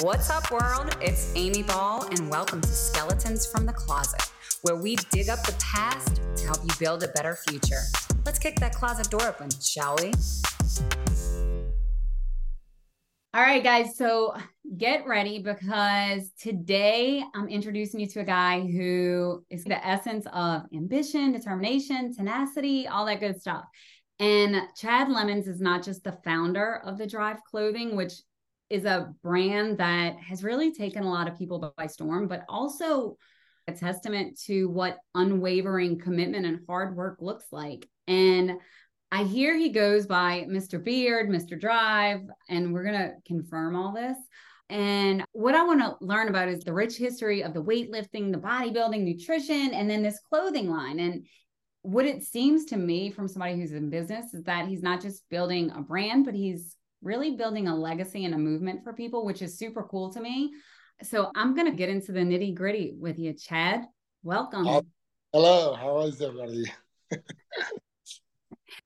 What's up, world? It's Amy Ball, and welcome to Skeletons from the Closet, where we dig up the past to help you build a better future. Let's kick that closet door open, shall we? All right, guys, so get ready, because today I'm introducing you to a guy who is the essence of ambition, determination, tenacity, all that good stuff. And Chad Lemons is not just the founder of The Drive Clothing, which is a brand that has really taken a lot of people by storm, but also a testament to what unwavering commitment and hard work looks like. And I hear he goes by Mr. Beard, Mr. Drive, and we're going to confirm all this. And what I want to learn about is the rich history of the weightlifting, the bodybuilding, nutrition, and then this clothing line. And what it seems to me from somebody who's in business is that he's not just building a brand, but he's really building a legacy and a movement for people, which is super cool to me. So I'm going to get into the nitty gritty with you, Chad. Welcome. Hello. How is everybody?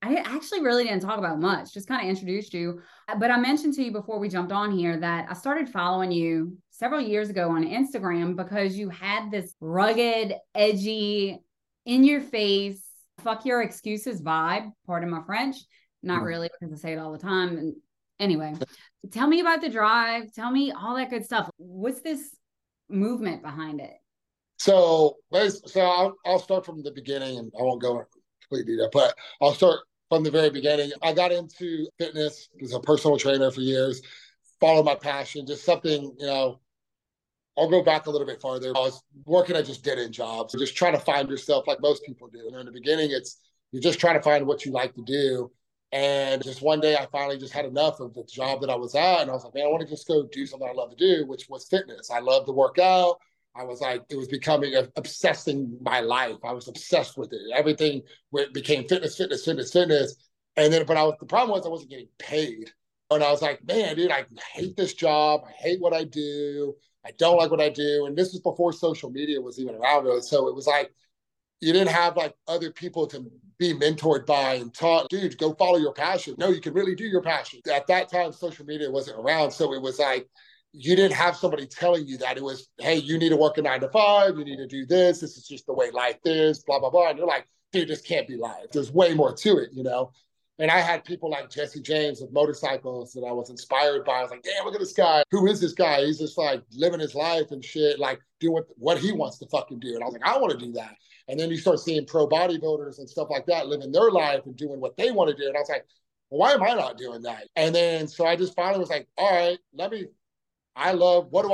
I actually really didn't talk about much, just kind of introduced you. But I mentioned to you before we jumped on here that I started following you several years ago on Instagram because you had this rugged, edgy, in your face, fuck your excuses vibe, pardon my French. Not really, because I say it all the time. And anyway, tell me about The Drive. Tell me all that good stuff. What's this movement behind it? So I'll start from the beginning, and I won't go completely there, but I'll start from the very beginning. I got into fitness as a personal trainer for years, followed my passion, just something, you know. I'll go back a little bit farther. I was working at just dead-end jobs, just trying to find yourself like most people do. And in the beginning, you're just trying to find what you like to do. And just one day I finally just had enough of the job that I was at. And I was like, man, I want to just go do something I love to do, which was fitness. I love to work out. I was like, it was becoming obsessing my life. I was obsessed with it. Everything became fitness. And then, the problem was I wasn't getting paid. And I was like, man, dude, I hate this job. I hate what I do. I don't like what I do. And this was before social media was even around, really. So it was like, you didn't have like other people to be mentored by and taught, dude, go follow your passion. No, you can really do your passion. At that time, social media wasn't around. So it was like, you didn't have somebody telling you that. It was, hey, you need to work a 9 to 5. You need to do this. This is just the way life is, blah, blah, blah. And you're like, dude, this can't be life. There's way more to it, you know? And I had people like Jesse James with motorcycles that I was inspired by. I was like, damn, look at this guy. Who is this guy? He's just like living his life and shit, like doing what he wants to fucking do. And I was like, I want to do that. And then you start seeing pro bodybuilders and stuff like that living their life and doing what they want to do. And I was like, well, why am I not doing that? And then, so I just finally was like, all right, what do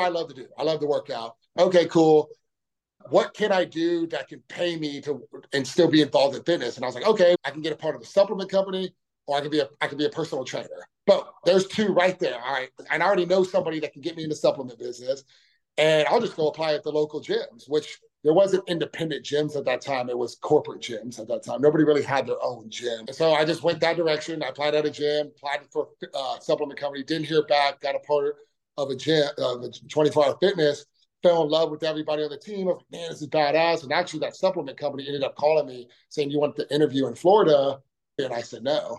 I love to do? I love to work out. Okay, cool. What can I do that can pay me and still be involved in fitness? And I was like, okay, I can get a part of a supplement company, or I can be a personal trainer. But there's two right there. All right. And I already know somebody that can get me in the supplement business, and I'll just go apply at the local gyms, which there wasn't independent gyms at that time. It was corporate gyms at that time. Nobody really had their own gym. And so I just went that direction. I applied at a gym, applied for a supplement company, didn't hear back, got a part of a gym, of a 24 Hour Fitness. Fell in love with everybody on the team. I was like, man, this is badass. And actually that supplement company ended up calling me saying, you want the interview in Florida? And I said, no.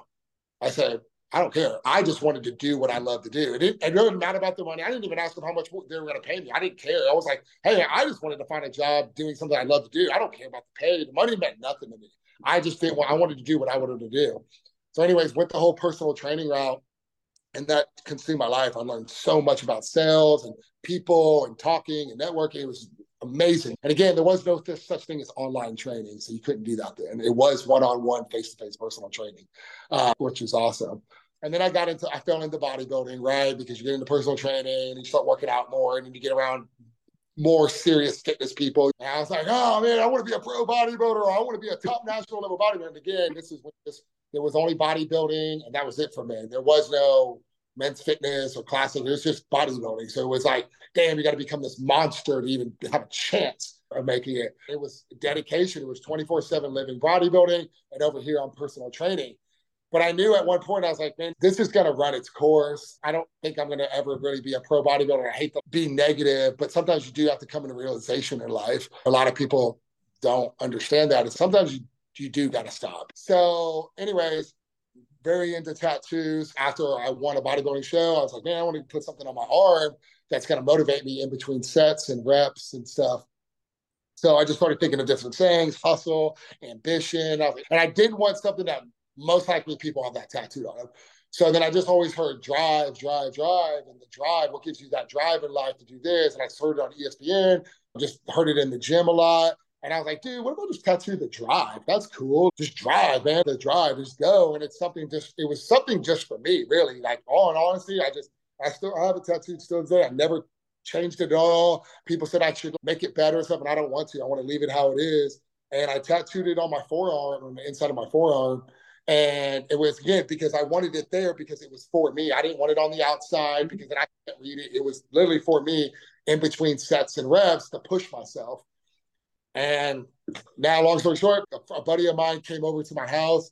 I said, I don't care. I just wanted to do what I love to do. It wasn't mad about the money. I didn't even ask them how much they were going to pay me. I didn't care. I was like, hey, I just wanted to find a job doing something I love to do. I don't care about the pay. The money meant nothing to me. I just did I wanted to do what I wanted to do. So anyways, went the whole personal training route. And that consumed my life. I learned so much about sales and people and talking and networking. It was amazing. And again, there was no such thing as online training. So you couldn't do that then. It was one-on-one, face-to-face personal training, which was awesome. And then I fell into bodybuilding, right? Because you get into personal training and you start working out more, and then you get around more serious fitness people. And I was like, oh man, I want to be a pro bodybuilder. Or I want to be a top national level bodybuilder. And again, there was only bodybuilding, and that was it for men. There was no men's fitness or classic. It was just bodybuilding. So it was like, damn, you got to become this monster to even have a chance of making it. It was dedication. It was 24/7 living bodybuilding, and over here on personal training. But I knew at one point, I was like, man, this is going to run its course. I don't think I'm going to ever really be a pro bodybuilder. I hate to be negative, but sometimes you do have to come into realization in life. A lot of people don't understand that. And sometimes you do got to stop. So anyways, very into tattoos. After I won a bodybuilding show, I was like, man, I want to put something on my arm that's going to motivate me in between sets and reps and stuff. So I just started thinking of different things, hustle, ambition. And I did want something that most likely people have that tattooed on them. So then I just always heard drive, drive, drive. And the drive, what gives you that drive in life to do this? And I heard it on ESPN, just heard it in the gym a lot. And I was like, dude, what about just tattoo the drive? That's cool. Just drive, man. The drive, just go. And it's something just, it was something just for me, really. Like, all in honesty, I have a tattoo still today. I never changed it at all. People said I should make it better and stuff, and I don't want to. I want to leave it how it is. And I tattooed it on my forearm, on the inside of my forearm. And it was, again, because I wanted it there because it was for me. I didn't want it on the outside because then I can't read it. It was literally for me in between sets and reps to push myself. And now, long story short, a buddy of mine came over to my house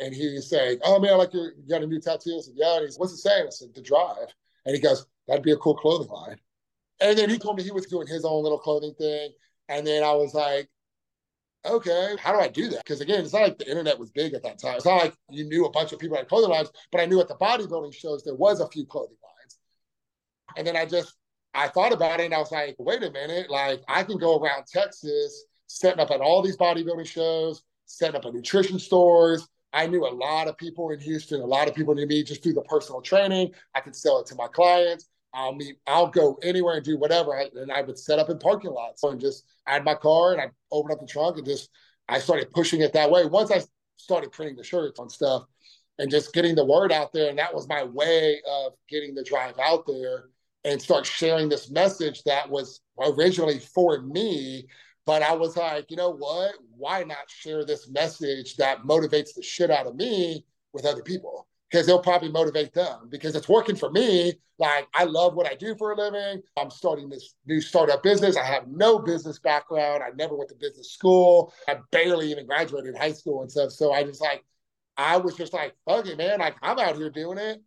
and he said, oh man, like you got a new tattoo? I said, yeah. And he said, what's it saying? I said, The Drive. And he goes, that'd be a cool clothing line. And then he told me he was doing his own little clothing thing. And then I was like, okay, how do I do that? Because again, it's not like the internet was big at that time. It's not like you knew a bunch of people had clothing lines, but I knew at the bodybuilding shows, there was a few clothing lines. And then I thought about it and I was like, wait a minute, like I can go around Texas, setting up at all these bodybuilding shows, setting up at nutrition stores. I knew a lot of people in Houston, a lot of people knew me just through the personal training. I could sell it to my clients. I'll go anywhere and do whatever. And I would set up in parking lots and just, I had my car and I opened up the trunk and just, I started pushing it that way. Once I started printing the shirts on stuff and just getting the word out there. And that was my way of getting the drive out there and start sharing this message that was originally for me. But I was like, you know what? Why not share this message that motivates the shit out of me with other people? Because they'll probably motivate them because it's working for me. Like, I love what I do for a living. I'm starting this new startup business. I have no business background. I never went to business school. I barely even graduated high school and stuff. So I was just like, fuck it, man. Like, I'm out here doing it.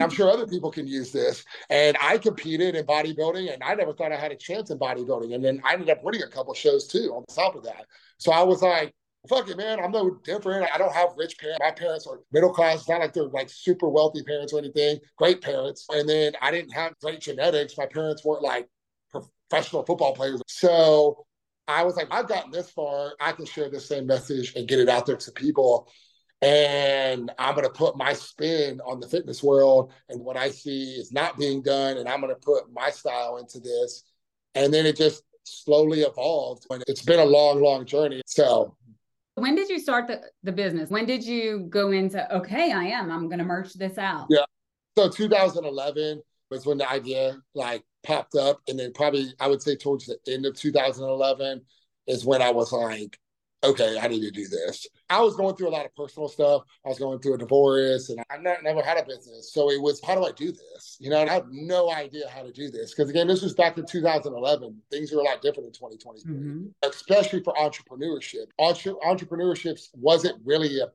I'm sure other people can use this. And I competed in bodybuilding and I never thought I had a chance in bodybuilding. And then I ended up winning a couple shows too on top of that. So I was like, fuck it, man. I'm no different. I don't have rich parents. My parents are middle class. It's not like they're like super wealthy parents or anything. Great parents. And then I didn't have great genetics. My parents weren't like professional football players. So I was like, I've gotten this far. I can share this same message and get it out there to people. And I'm going to put my spin on the fitness world and what I see is not being done. And I'm going to put my style into this. And then it just slowly evolved. And it's been a long, long journey. So when did you start the business? When did you go into, okay, I'm going to merch this out? Yeah. So 2011 was when the idea like popped up. And then probably I would say towards the end of 2011 is when I was like, okay, I need to do this. I was going through a lot of personal stuff. I was going through a divorce and I never had a business. So it was, how do I do this? You know, and I had no idea how to do this. Because again, this was back in 2011. Things were a lot different in 2023, especially for entrepreneurship. Entrepreneurship wasn't really a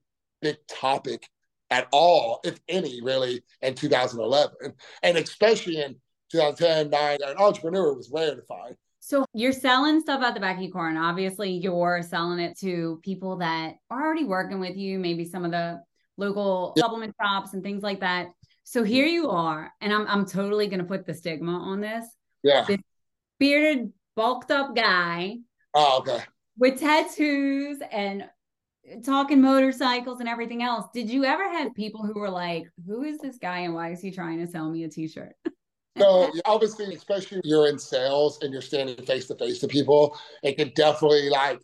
big topic at all, if any, really, in 2011. And especially in 2010, 9, an entrepreneur was rare to find. So you're selling stuff out the back of your car, and obviously you're selling it to people that are already working with you, maybe some of the local supplement shops and things like that. So here you are, and I'm totally going to put the stigma on this. Yeah. This bearded, bulked up guy. Oh, okay. With tattoos and talking motorcycles and everything else. Did you ever have people who were like, who is this guy and why is he trying to sell me a t-shirt? So obviously, especially you're in sales and you're standing face to face to people, it can definitely like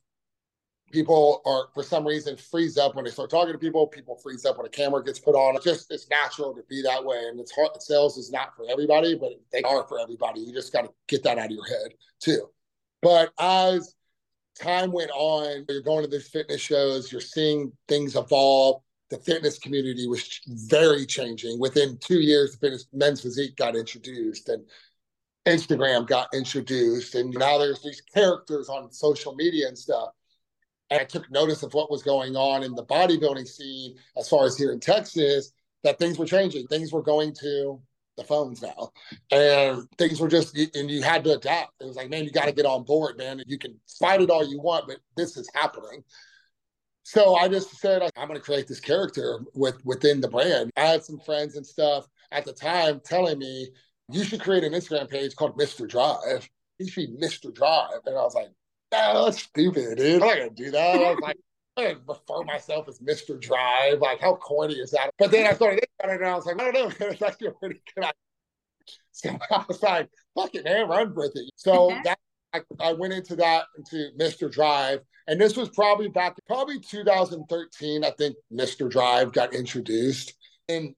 people are for some reason freeze up when they start talking to people. People freeze up when a camera gets put on. It's natural to be that way, and it's hard. Sales is not for everybody, but they are for everybody. You just got to get that out of your head too. But as time went on, you're going to these fitness shows, you're seeing things evolve. The fitness community was very changing. Within 2 years, the men's physique got introduced and Instagram got introduced. And now there's these characters on social media and stuff. And I took notice of what was going on in the bodybuilding scene, as far as here in Texas, that things were changing. Things were going to the phones now. And things were just, and you had to adapt. It was like, man, you got to get on board, man. You can fight it all you want, but this is happening. So I just said, I'm going to create this character within the brand. I had some friends and stuff at the time telling me, you should create an Instagram page called Mr. Drive. You should be Mr. Drive. And I was like, no, that's stupid, dude. I'm not going to do that. I was like, I refer myself as Mr. Drive. Like, how corny is that? But then I started thinking about it, and I was like, I don't know. It's actually a pretty good idea. So I was like, fuck it, man, run with it. So that I went into that, into Mr. Drive. And this was probably back, 2013, I think Mr. Drive got introduced. And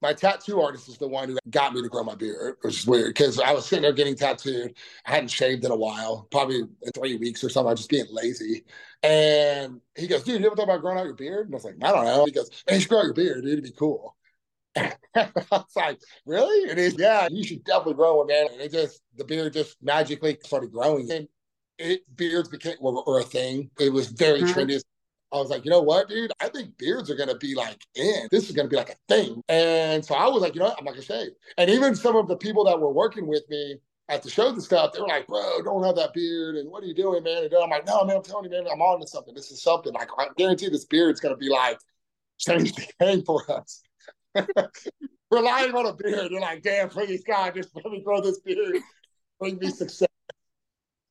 my tattoo artist is the one who got me to grow my beard, which is weird because I was sitting there getting tattooed. I hadn't shaved in a while, probably 3 weeks or something. I was just being lazy. And he goes, dude, you ever thought about growing out your beard? And I was like, I don't know. He goes, man, you should grow out your beard, dude. It'd be cool. I was like, really? And he's, yeah, you should definitely grow it, man. And it just, the beard just magically started growing. And beards became were a thing. It was very trendy. I was like, you know what, dude? I think beards are going to be like in. This is going to be like a thing. And so I was like, you know what? I'm not going to shave. And even some of the people that were working with me at the shows and stuff, they were like, bro, don't have that beard. And what are you doing, man? And I'm like, no, man, I'm telling you, man, I'm on to something. This is something. Like, I guarantee this beard's going to be like, change the game for us. Relying on a beard. You're like, damn, please, God, just let me grow this beard. Bring me success.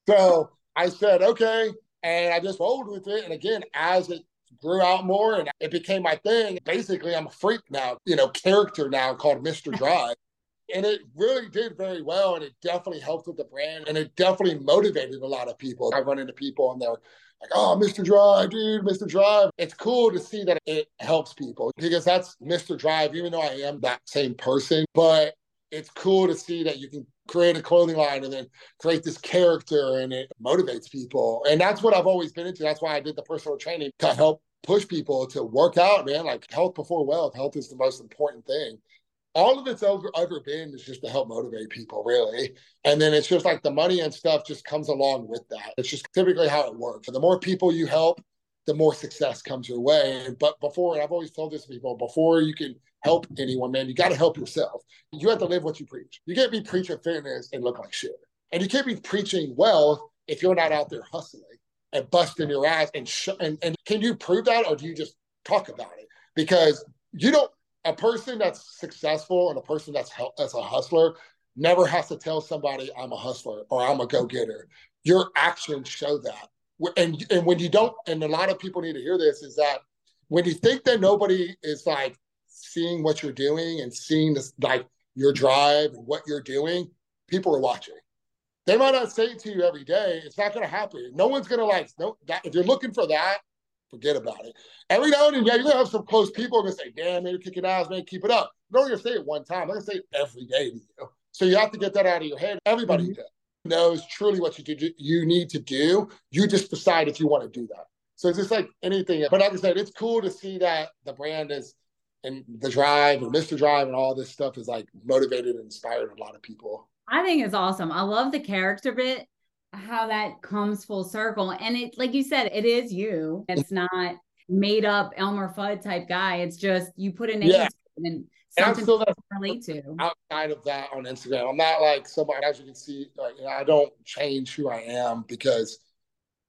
So I said, okay. And I just rolled with it. And again, as it grew out more and it became my thing, basically I'm a freak now, you know, character now called Mr. Drive. And it really did very well. And it definitely helped with the brand. And it definitely motivated a lot of people. I run into people and they're like, oh, Mr. Drive, dude, Mr. Drive. It's cool to see that it helps people because that's Mr. Drive, even though I am that same person. But it's cool to see that you can create a clothing line and then create this character and it motivates people. And that's what I've always been into. That's why I did the personal training to help push people to work out, man. Like health before wealth. Health is the most important thing. All of it's ever been is just to help motivate people, really. And then it's just like the money and stuff just comes along with that. It's just typically how it works. The more people you help, the more success comes your way. But before, and I've always told this to people, before you can help anyone, man, you got to help yourself. You have to live what you preach. You can't be preaching fitness and look like shit. And you can't be preaching wealth if you're not out there hustling and busting your ass. And can you prove that or do you just talk about it? Because you don't, a person that's successful and a person that's a hustler never has to tell somebody I'm a hustler or I'm a go-getter. Your actions show that. And when you don't, and a lot of people need to hear this, is that when you think that nobody is like seeing what you're doing and seeing this, like your drive and what you're doing, people are watching. They might not say it to you every day. It's not going to happen. No one's going to like, no, that, if you're looking for that, forget about it. Every now and then, yeah, you're going to have some close people who are going to say, damn, man, you're kicking ass, man, keep it up. They're not going to say it one time. They're going to say it every day to you. So you have to get that out of your head. Everybody does. Knows truly what you do. You need to do. You just decide if you want to do that. So it's just like anything. But like I said, it's cool to see that the brand is and the drive and Mr. Drive and all this stuff is like motivated and inspired a lot of people. I think it's awesome. I love the character bit, how that comes full circle. And it, like you said, it is you. It's not made up Elmer Fudd type guy. It's just you put a name to it and something I'm still that relate to. Outside of that on Instagram, I'm not like somebody, as you can see, like, you know, I don't change who I am because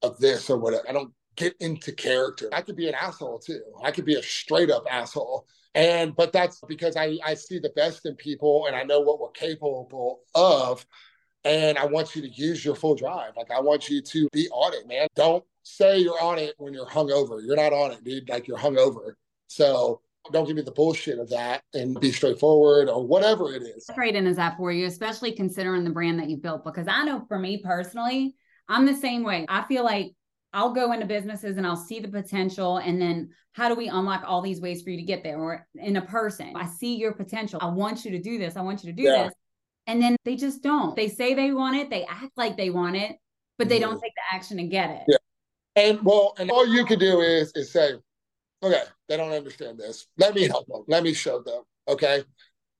of this or whatever. I don't get into character. I could be an asshole too. I could be a straight up asshole. But that's because I see the best in people and I know what we're capable of. And I want you to use your full drive. Like I want you to be on it, man. Don't say you're on it when you're hungover. You're not on it, dude. Like you're hungover. So don't give me the bullshit of that and be straightforward or whatever it is. Straight in is that for you, especially considering the brand that you built? Because I know for me personally, I'm the same way. I feel like I'll go into businesses and I'll see the potential. And then how do we unlock all these ways for you to get there? Or in a person, I see your potential. I want you to do this. I want you to do this. And then they just don't. They say they want it. They act like they want it, but they don't take the action to get it. Yeah. And all you can do is say, okay, they don't understand this. Let me help them. Let me show them. Okay.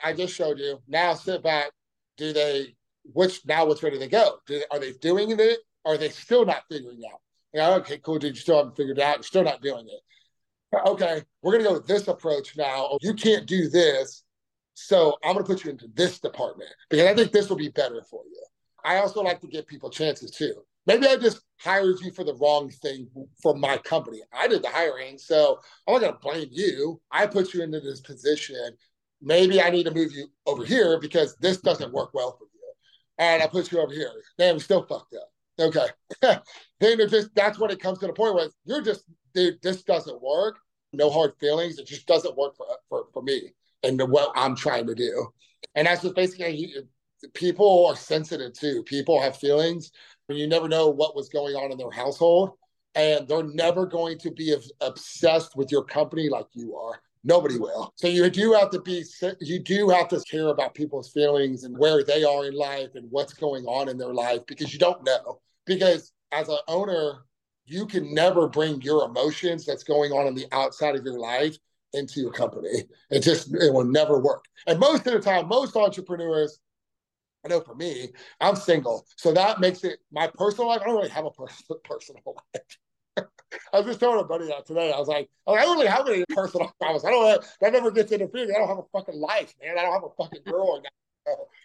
I just showed you. Now sit back. Which way do they go? Are they doing it? Or are they still not figuring it out? Like, okay, cool, dude. You still haven't figured it out. You're still not doing it. Okay. We're going to go with this approach now. You can't do this. So I'm going to put you into this department because I think this will be better for you. I also like to give people chances too. Maybe I just hired you for the wrong thing for my company. I did the hiring, so I'm not going to blame you. I put you into this position. Maybe I need to move you over here because this doesn't work well for you. And I put you over here. Damn, we still fucked up. Okay. Then that's when it comes to the point where you're just, dude, this doesn't work. No hard feelings. It just doesn't work for me and what I'm trying to do. And that's just basically, people are sensitive too. People have feelings. And you never know what was going on in their household. And they're never going to be obsessed with your company like you are. Nobody will. So you do have to care about people's feelings and where they are in life and what's going on in their life, because you don't know. Because as an owner, you can never bring your emotions that's going on in the outside of your life into your company. It will never work. And most of the time, most entrepreneurs, I know for me, I'm single. So that makes it my personal life. I don't really have a personal life. I was just telling a buddy that today. I was like, I don't really have any personal problems. I don't have, that never gets interfered. I don't have a fucking life, man. I don't have a fucking girl.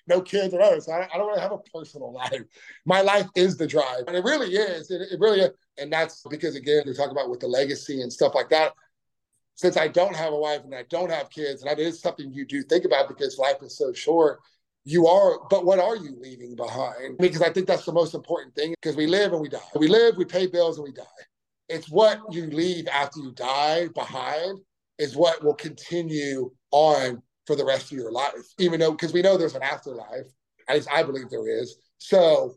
No kids or others. So I don't really have a personal life. My life is the drive. And it really is. It really is. And that's because, again, we talk about with the legacy and stuff like that. Since I don't have a wife and I don't have kids, and that is something you do think about because life is so short. But what are you leaving behind? Because I think that's the most important thing, because we live and we die. We live, we pay bills, and we die. It's what you leave after you die behind is what will continue on for the rest of your life, even though, because we know there's an afterlife, at least I believe there is. So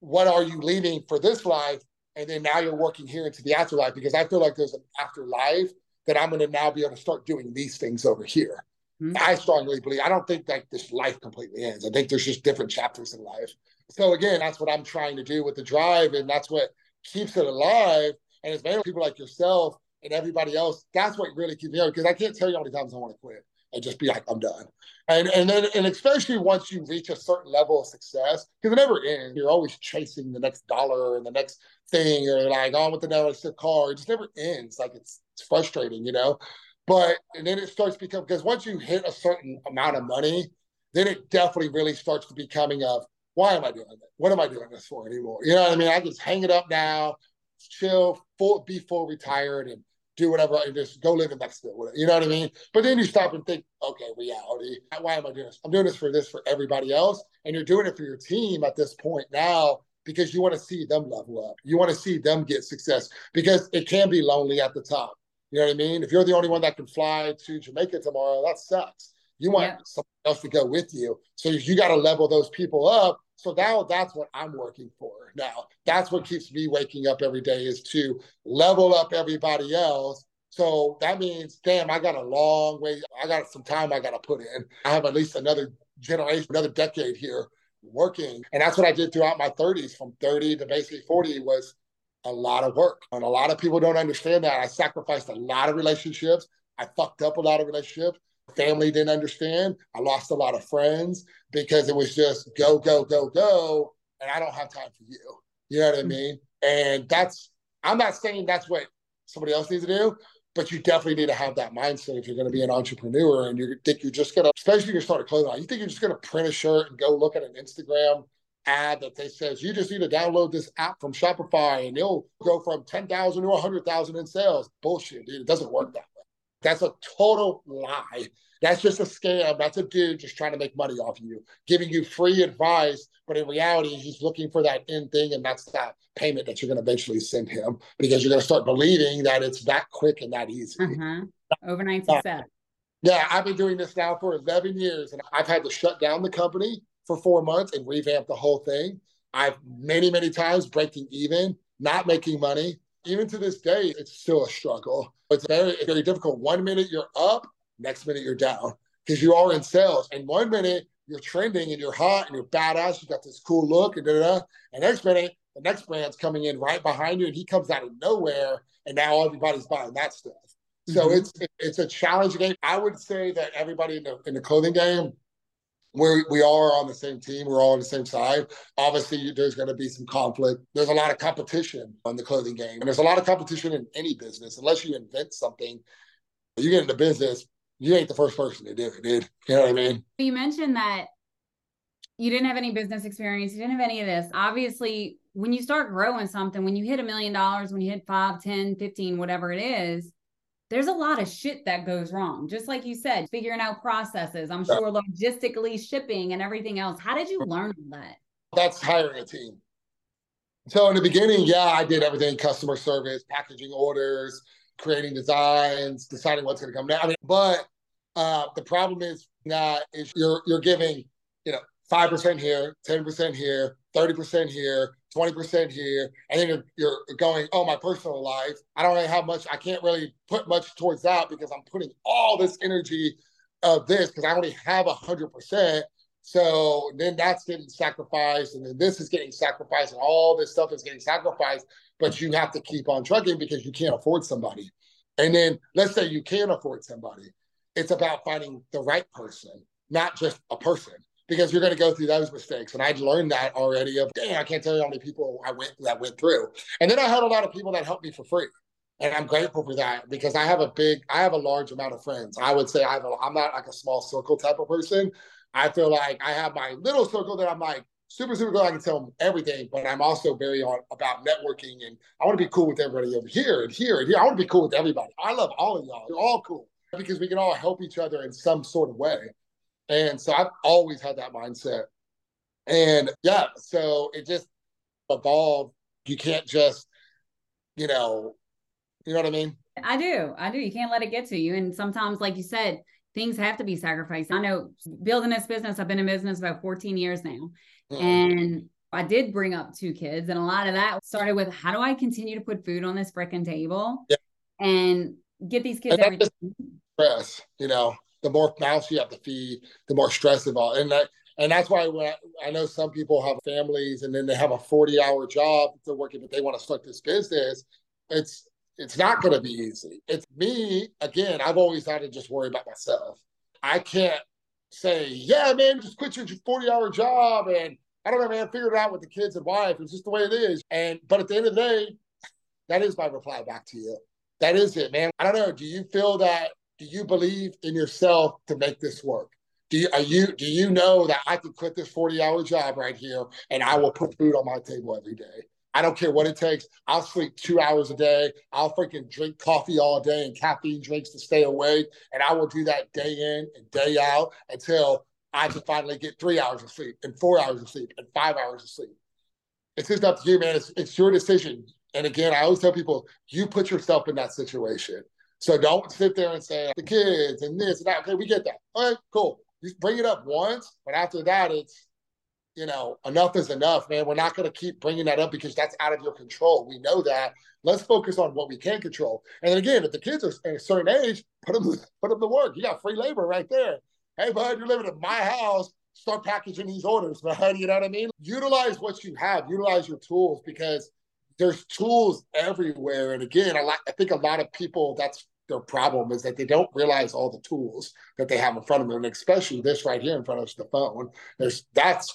what are you leaving for this life? And then now you're working here into the afterlife, because I feel like there's an afterlife that I'm going to now be able to start doing these things over here. Mm-hmm. I strongly believe, I don't think like this life completely ends. I think there's just different chapters in life. So again, that's what I'm trying to do with the drive, and that's what keeps it alive. And it's mainly people like yourself and everybody else. That's what really keeps me up, because I can't tell you how many times I want to quit and just be like, I'm done. And then especially once you reach a certain level of success, because it never ends. You're always chasing the next dollar and the next thing, or like on with the next car. It just never ends. Like it's frustrating, you know. But and then it starts becoming, because once you hit a certain amount of money, then it definitely really starts to becoming of, why am I doing it? What am I doing this for anymore? You know what I mean? I just hang it up now, chill, be full retired, and do whatever, and just go live in Mexico. You know what I mean? But then you stop and think, okay, reality. Why am I doing this? I'm doing this for everybody else. And you're doing it for your team at this point now, because you want to see them level up. You want to see them get success, because it can be lonely at the top. You know what I mean? If you're the only one that can fly to Jamaica tomorrow, that sucks. You want somebody else to go with you. So you got to level those people up. So now that's what I'm working for now. That's what keeps me waking up every day, is to level up everybody else. So that means, damn, I got a long way. I got some time I got to put in. I have at least another generation, another decade here working. And that's what I did throughout my 30s, from 30 to basically 40, was a lot of work. And a lot of people don't understand that. I sacrificed a lot of relationships. I fucked up a lot of relationships. Family didn't understand. I lost a lot of friends because it was just go, go, go, go. And I don't have time for you. You know what I mean? And I'm not saying that's what somebody else needs to do, but you definitely need to have that mindset if you're going to be an entrepreneur and you think you're just going to, especially if you start a clothing line, you think you're just going to print a shirt and go look at an Instagram ad that they says, you just need to download this app from Shopify and it'll go from 10,000 to 100,000 in sales. Bullshit, dude. It doesn't work that way. That's a total lie. That's just a scam. That's a dude just trying to make money off you, giving you free advice. But in reality, he's looking for that end thing, and that's that payment that you're going to eventually send him, because you're going to start believing that it's that quick and that easy. Uh-huh. Overnight success. Yeah, I've been doing this now for 11 years, and I've had to shut down the company for 4 months and revamp the whole thing. I've many, many times breaking even, not making money. Even to this day, it's still a struggle. It's very, very difficult. 1 minute you're up, next minute you're down, because you are in sales. And 1 minute you're trending and you're hot and you're badass. You got this cool look and da-da-da. And next minute, the next brand's coming in right behind you and he comes out of nowhere. And now everybody's buying that stuff. So it's a challenge game. I would say that everybody in the clothing game, we are on the same team. We're all on the same side. Obviously, there's going to be some conflict. There's a lot of competition on the clothing game. And there's a lot of competition in any business. Unless you invent something, you get into business, you ain't the first person to do it, dude. You know what I mean? You mentioned that you didn't have any business experience. You didn't have any of this. Obviously, when you start growing something, when you hit $1 million, when you hit 5, 10, 15, whatever it is, there's a lot of shit that goes wrong. Just like you said, figuring out processes, I'm sure logistically shipping and everything else. How did you learn that? That's hiring a team. So in the beginning, yeah, I did everything, customer service, packaging orders, creating designs, deciding what's going to come now. I mean, but the problem is that if you're giving, 5% here, 10% here, 30% here, 20% here, and then you're going, oh, my personal life, I don't really have much, I can't really put much towards that because I'm putting all this energy of this because I only have 100%. So then that's getting sacrificed, and then this is getting sacrificed, and all this stuff is getting sacrificed, but you have to keep on trucking because you can't afford somebody. And then let's say you can afford somebody. It's about finding the right person, not just a person. Because you're going to go through those mistakes. And I'd learned that already of, dang, I can't tell you how many people that went through. And then I had a lot of people that helped me for free. And I'm grateful for that because I have a large amount of friends. I would say I'm not like a small circle type of person. I feel like I have my little circle that I'm like super, super good. I can tell them everything, but I'm also very on about networking. And I want to be cool with everybody over here and here and here. I want to be cool with everybody. I love all of y'all. You're all cool because we can all help each other in some sort of way. And so I've always had that mindset. And yeah, so it just evolved. You can't just, you know what I mean? I do. You can't let it get to you. And sometimes, like you said, things have to be sacrificed. I know building this business, I've been in business about 14 years now. Mm-hmm. And I did bring up 2 kids. And a lot of that started with, how do I continue to put food on this frickin' table and get these kids everything? Stress, The more mouths you have to feed, the more stress involved. And that's why when I know some people have families and then they have a 40-hour job they're working, but they want to start this business. It's not going to be easy. It's me, again, I've always had to just worry about myself. I can't say, yeah, man, just quit your 40-hour job. And I don't know, man, figure it out with the kids and wife. It's just the way it is. But at the end of the day, that is my reply back to you. That is it, man. I don't know. Do you feel that? Do you believe in yourself to make this work? Do you know that I can quit this 40-hour job right here and I will put food on my table every day? I don't care what it takes. I'll sleep 2 hours a day. I'll freaking drink coffee all day and caffeine drinks to stay awake. And I will do that day in and day out until I can finally get 3 hours of sleep and 4 hours of sleep and 5 hours of sleep. It's just up to you, man. It's your decision. And again, I always tell people, you put yourself in that situation. So don't sit there and say the kids and this and that. Okay, we get that. All right, cool. You bring it up once, but after that, it's, enough is enough, man. We're not going to keep bringing that up because that's out of your control. We know that. Let's focus on what we can control. And then again, if the kids are at a certain age, put them to work. You got free labor right there. Hey, bud, you're living at my house. Start packaging these orders, man. You know what I mean? Utilize what you have. Utilize your tools because there's tools everywhere. And again, I think a lot of people, that's their problem is that they don't realize all the tools that they have in front of them, and especially this right here in front of us, the phone. That's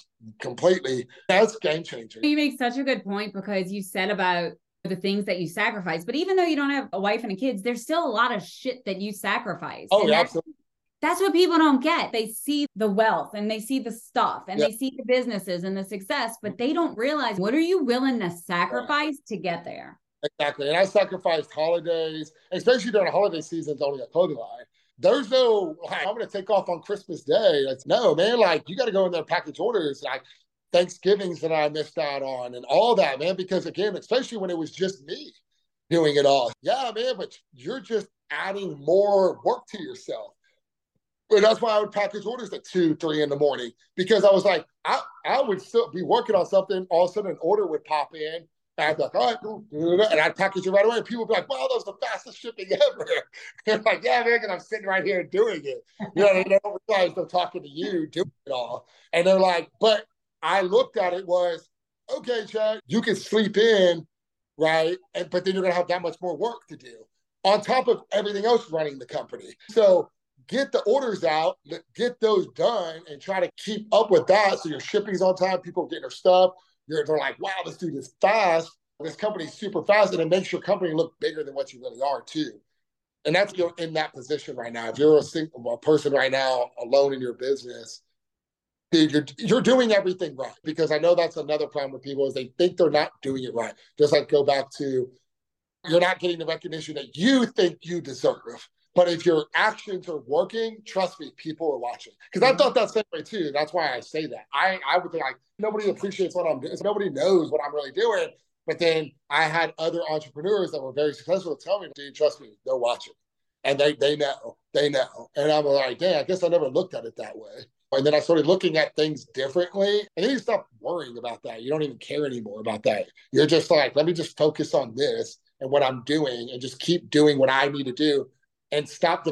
game changing. You make such a good point because you said about the things that you sacrifice, but even though you don't have a wife and a kids, there's still a lot of shit that you sacrifice. Oh, yeah, absolutely. That's what people don't get. They see the wealth and they see the stuff and they see the businesses and the success, but they don't realize what are you willing to sacrifice to get there. Exactly. And I sacrificed holidays, especially during the holiday season, it's only a clothing line. There's no, I'm going to take off on Christmas Day. Like, no, man, you got to go in there, package orders, Thanksgivings that I missed out on and all that, man, because again, especially when it was just me doing it all. Yeah, man, but you're just adding more work to yourself. And that's why I would package orders at 2, 3 in the morning, because I was like, I would still be working on something. All of a sudden an order would pop in. I'd be like, all right, cool. And I'd package it right away. And people would be like, wow, that was the fastest shipping ever. And I'm like, yeah, man, because I'm sitting right here doing it. And they don't realize they're talking to you doing it all. And they're like, but I looked at it was, okay, Chad, you can sleep in, right? But then you're going to have that much more work to do on top of everything else running the company. So get the orders out, get those done, and try to keep up with that so your shipping's on time, people getting their stuff. They're like, wow, this dude is fast. This company's super fast. And it makes your company look bigger than what you really are too. And that's, you're in that position right now. If you're a person right now alone in your business, You're doing everything right, because I know that's another problem with people is they think they're not doing it right. Just like go back to, you're not getting the recognition that you think you deserve. But if your actions are working, trust me, people are watching. Because I thought that same way too. That's why I say that. I would think like, nobody appreciates what I'm doing. Nobody knows what I'm really doing. But then I had other entrepreneurs that were very successful tell me, dude, trust me, they're watching. And they know. And I'm like, dang, I guess I never looked at it that way. And then I started looking at things differently. And then you stop worrying about that. You don't even care anymore about that. You're just like, let me just focus on this and what I'm doing and just keep doing what I need to do and stop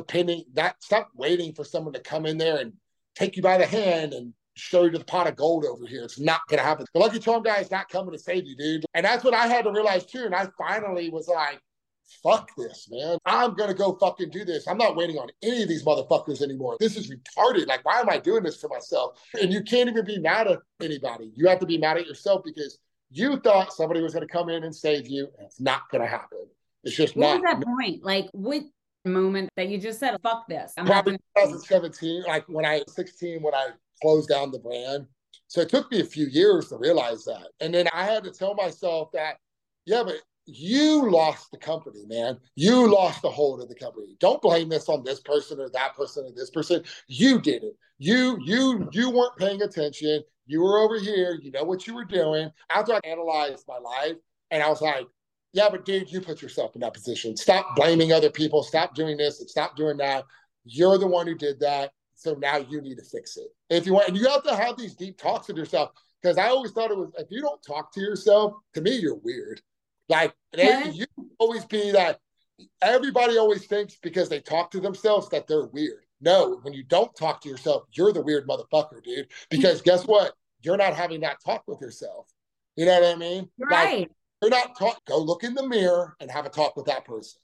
waiting for someone to come in there and take you by the hand and show you the pot of gold over here. It's not going to happen. The Lucky Charm guy is not coming to save you, dude. And that's what I had to realize too. And I finally was like, fuck this, man. I'm going to go fucking do this. I'm not waiting on any of these motherfuckers anymore. This is retarded. Like, why am I doing this for myself? And you can't even be mad at anybody. You have to be mad at yourself because you thought somebody was going to come in and save you. And it's not going to happen. It's just not. What was that point? Like, what moment that you just said, fuck this? Probably 2017, like when I was 16, when I closed down the brand. So it took me a few years to realize that. And then I had to tell myself that, yeah, but you lost the company, man. You lost the hold of the company. Don't blame this on this person or that person or this person. You did it. You weren't paying attention. You were over here. You know what you were doing. After I analyzed my life, and I was like, yeah, but dude, you put yourself in that position. Stop blaming other people. Stop doing this and stop doing that. You're the one who did that. So now you need to fix it. If you want, and you have to have these deep talks with yourself. Because I always thought it was, if you don't talk to yourself, to me, you're weird. Like, you always be that everybody always thinks because they talk to themselves that they're weird. No, when you don't talk to yourself, you're the weird motherfucker, dude. Because guess what? You're not having that talk with yourself. You know what I mean? Right. Like, you're not talking. Go look in the mirror and have a talk with that person.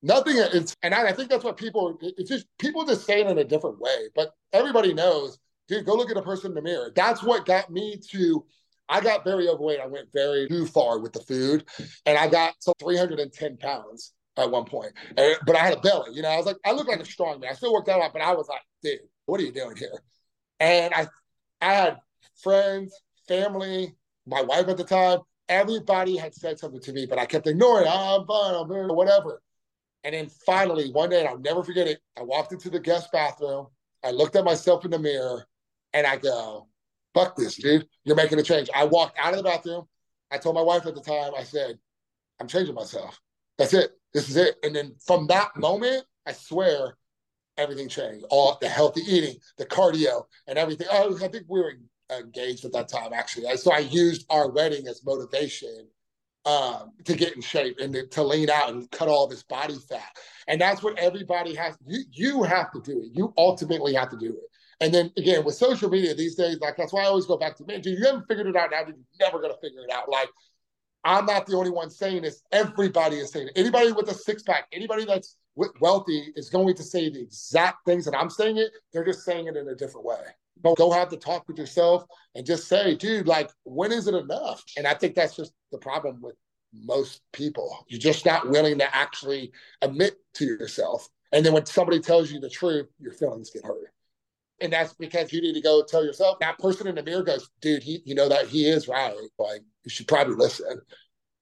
Nothing. I think that's what people, it's just people just say it in a different way. But everybody knows, dude, go look at a person in the mirror. That's what got me to. I got very overweight. I went very too far with the food. And I got to 310 pounds at one point. But I had a belly, you know. I was like, I looked like a strong man. I still worked out, but I was like, dude, what are you doing here? And I had friends, family, my wife at the time. Everybody had said something to me, but I kept ignoring it. Oh, I'm fine, I'm here, whatever. And then finally, one day, and I'll never forget it, I walked into the guest bathroom. I looked at myself in the mirror, and I go, fuck this, dude. You're making a change. I walked out of the bathroom. I told my wife at the time, I said, I'm changing myself. That's it. This is it. And then from that moment, I swear, everything changed. All the healthy eating, the cardio, and everything. Oh, I think we were engaged at that time, actually. So I used our wedding as motivation to get in shape and to lean out and cut all this body fat. And that's what everybody has. You have to do it. You ultimately have to do it. And then again, with social media these days, like that's why I always go back to, man, dude, you haven't figured it out now, dude, you're never going to figure it out. Like, I'm not the only one saying this. Everybody is saying it. Anybody with a six pack, anybody that's wealthy is going to say the exact things that I'm saying it. They're just saying it in a different way. But go have the talk with yourself and just say, dude, like, when is it enough? And I think that's just the problem with most people. You're just not willing to actually admit to yourself. And then when somebody tells you the truth, your feelings get hurt. And that's because you need to go tell yourself. That person in the mirror goes, dude, you know that he is right. Like, you should probably listen.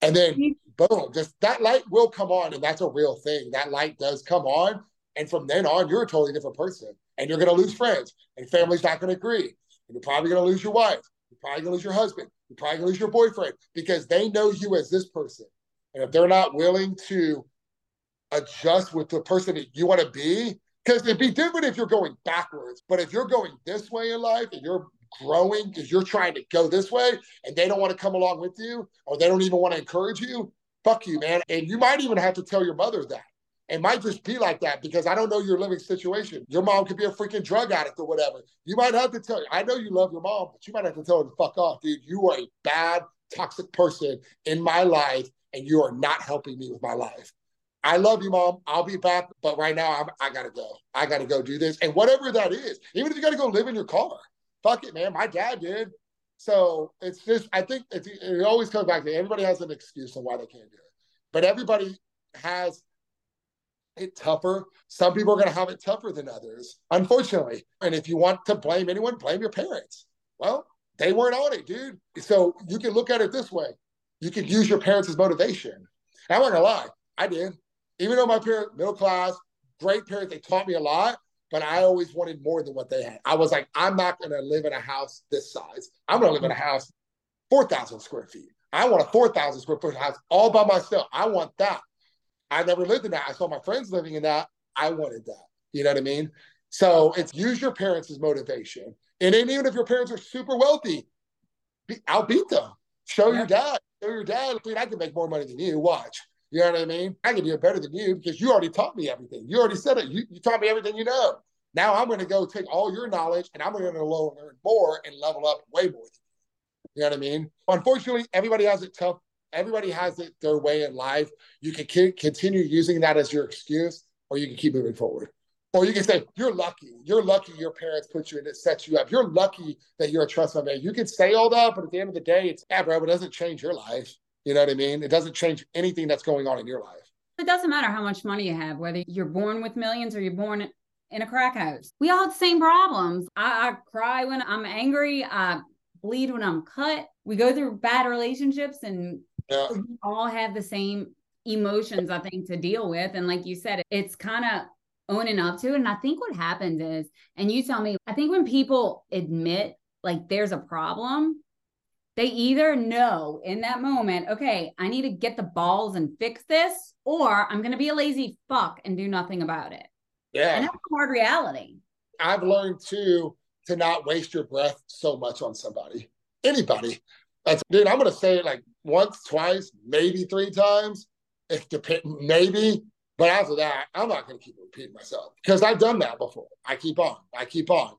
And then, boom, just that light will come on. And that's a real thing. That light does come on. And from then on, you're a totally different person. And you're going to lose friends. And family's not going to agree. And you're probably going to lose your wife. You're probably going to lose your husband. You're probably going to lose your boyfriend. Because they know you as this person. And if they're not willing to adjust with the person that you want to be, because it'd be different if you're going backwards. But if you're going this way in life and you're growing because you're trying to go this way and they don't want to come along with you or they don't even want to encourage you, fuck you, man. And you might even have to tell your mother that. It might just be like that because I don't know your living situation. Your mom could be a freaking drug addict or whatever. You might have to tell her. I know you love your mom, but you might have to tell her to fuck off, dude. You are a bad, toxic person in my life and you are not helping me with my life. I love you, Mom. I'll be back. But right now, I got to go. I got to go do this. And whatever that is, even if you got to go live in your car, fuck it, man. My dad did. So it's just, I think it always comes back to everybody has an excuse on why they can't do it. But everybody has it tougher. Some people are going to have it tougher than others, unfortunately. And if you want to blame anyone, blame your parents. Well, they weren't on it, dude. So you can look at it this way. You can use your parents as motivation. And I'm not going to lie. I did. Even though my parents, middle class, great parents, they taught me a lot, but I always wanted more than what they had. I was like, I'm not going to live in a house this size. I'm going to live in a house 4,000 square feet. I want a 4,000 square foot house all by myself. I want that. I never lived in that. I saw my friends living in that. I wanted that. You know what I mean? So it's use your parents as motivation. And then even if your parents are super wealthy, outbeat them. Show your dad. Show your dad, dude, I can make more money than you. Watch. You know what I mean? I can do it better than you because you already taught me everything. You already said it. You taught me everything you know. Now I'm going to go take all your knowledge and I'm going to learn more and level up way more. You know what I mean? Unfortunately, everybody has it tough. Everybody has it their way in life. You can continue using that as your excuse, or you can keep moving forward. Or you can say, you're lucky. You're lucky your parents put you in, it sets you up. You're lucky that you're a trust fund man. You can say all that, but at the end of the day, it's, yeah, bro, it doesn't change your life. You know what I mean? It doesn't change anything that's going on in your life. It doesn't matter how much money you have, whether you're born with millions or you're born in a crack house. We all have the same problems. I cry when I'm angry. I bleed when I'm cut. We go through bad relationships and we all have the same emotions, I think, to deal with. And like you said, it's kind of owning up to it. And I think what happens is, and you tell me, I think when people admit like there's a problem, they either know in that moment, okay, I need to get the balls and fix this, or I'm going to be a lazy fuck and do nothing about it. Yeah. And that's a hard reality. I've learned too, to not waste your breath so much on somebody, anybody. That's, dude, I'm going to say it like once, twice, maybe three times, maybe. But after that, I'm not going to keep repeating myself because I've done that before. I keep on.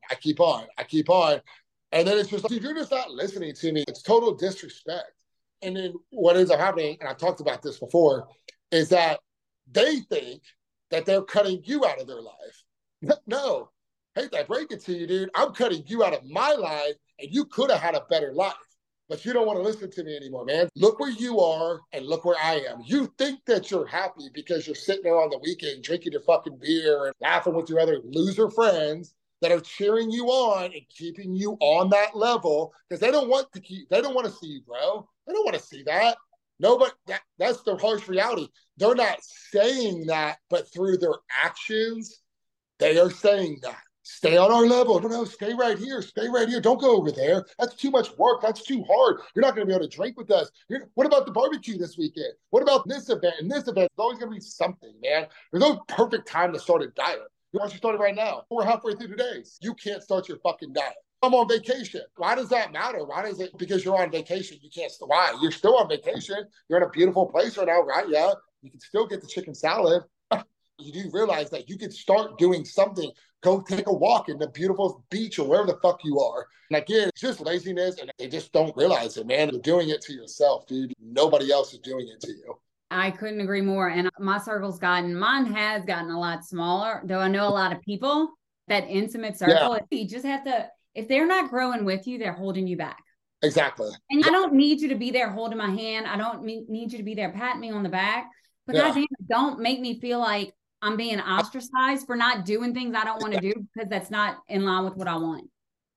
And then it's just like, dude, you're just not listening to me. It's total disrespect. And then what ends up happening, and I've talked about this before, is that they think that they're cutting you out of their life. No. Hate that break it to you, dude. I'm cutting you out of my life, and you could have had a better life, but you don't want to listen to me anymore, man. Look where you are and look where I am. You think that you're happy because you're sitting there on the weekend drinking your fucking beer and laughing with your other loser friends that are cheering you on and keeping you on that level because they don't want to see you grow. They don't want to see that. No, but that's the harsh reality. They're not saying that, but through their actions, they are saying that. Stay on our level. No, stay right here. Stay right here. Don't go over there. That's too much work. That's too hard. You're not going to be able to drink with us. What about the barbecue this weekend? What about this event and this event? There's always going to be something, man. There's no perfect time to start a diet. Why don't you start it right now? We're halfway through today. You can't start your fucking diet. I'm on vacation. Why does that matter? Why does it? Because you're on vacation. You can't. Why? You're still on vacation. You're in a beautiful place right now, right? Yeah. You can still get the chicken salad. You do realize that you could start doing something. Go take a walk in the beautiful beach or wherever the fuck you are. And again, it's just laziness and they just don't realize it, man. You're doing it to yourself, dude. Nobody else is doing it to you. I couldn't agree more. And my circle's mine has gotten a lot smaller, though I know a lot of people, that intimate circle, you just have to, if they're not growing with you, they're holding you back. Exactly. And I don't need you to be there holding my hand. I don't need you to be there patting me on the back. But goddamn, don't make me feel like I'm being ostracized for not doing things I don't want to do because that's not in line with what I want.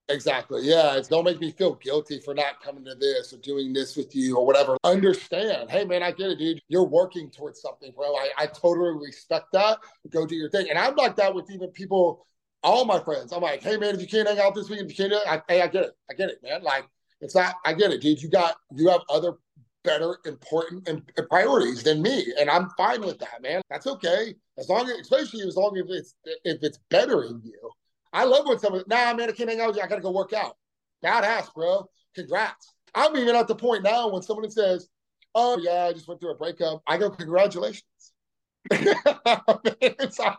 Exactly. Yeah. It's don't make me feel guilty for not coming to this or doing this with you or whatever. Understand. Hey, man, I get it, dude. You're working towards something, bro. I totally respect that. Go do your thing. And I'm like that with even people, all my friends. I'm like, hey, man, if you can't hang out this week, if you can't do it, hey, I get it. I get it, man. Like, it's not, I get it, dude. You have other better, important and priorities than me. And I'm fine with that, man. That's okay. Especially as long as it's bettering you. I love when someone, nah, man, I can't hang out with you. I got to go work out. Badass, bro. Congrats. I'm even at the point now when someone says, oh yeah, I just went through a breakup. I go, congratulations. It's like,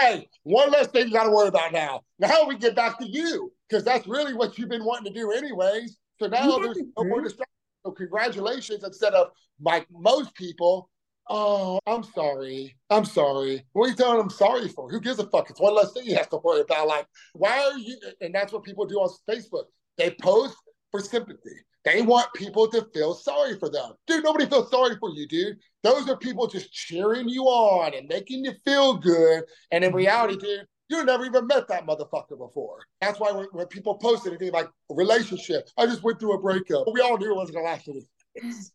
hey, one less thing you got to worry about now. Now we get back to you because that's really what you've been wanting to do anyways. So now there's no more distraction. So congratulations, instead of like most people, oh, I'm sorry. What are you telling them sorry for? Who gives a fuck? It's one less thing you have to worry about. Like, why are you? And that's what people do on Facebook. They post for sympathy. They want people to feel sorry for them. Dude, nobody feels sorry for you, dude. Those are people just cheering you on and making you feel good. And in reality, dude, you never even met that motherfucker before. That's why when people post anything like relationship, I just went through a breakup. We all knew it wasn't gonna last for this.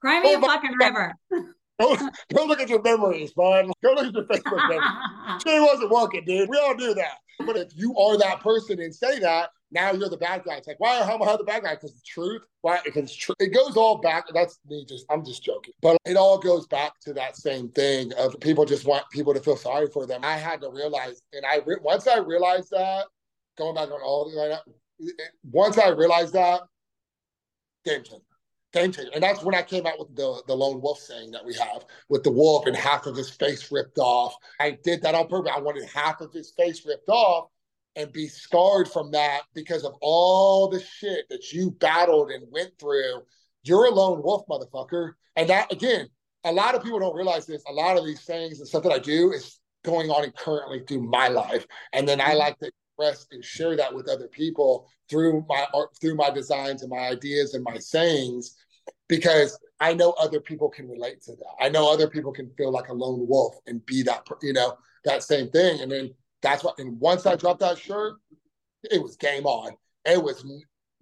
Cry me a fucking river. Go look at your memories, man. Go look at your Facebook memories. She wasn't working, dude. We all knew that. But if you are that person and say that, now you're the bad guy. It's like, why am I the bad guy? Because the truth, why? Because it goes all back. That's me. I'm just joking. But it all goes back to that same thing of people just want people to feel sorry for them. I had to realize, and once I realized that, going back on all of right now, once I realized that, game changer. Game changer. And that's when I came out with the lone wolf saying that we have with the wolf and half of his face ripped off. I did that on purpose. I wanted half of his face ripped off and be scarred from that because of all the shit that you battled and went through. You're a lone wolf, motherfucker. And that, again, a lot of people don't realize this. A lot of these things and stuff that I do is going on and currently through my life. And then I like to express and share that with other people through my art, through my designs and my ideas and my sayings, because I know other people can relate to that. I know other people can feel like a lone wolf and be that, you know, that same thing. And then that's what, and once I dropped that shirt, it was game on. It was,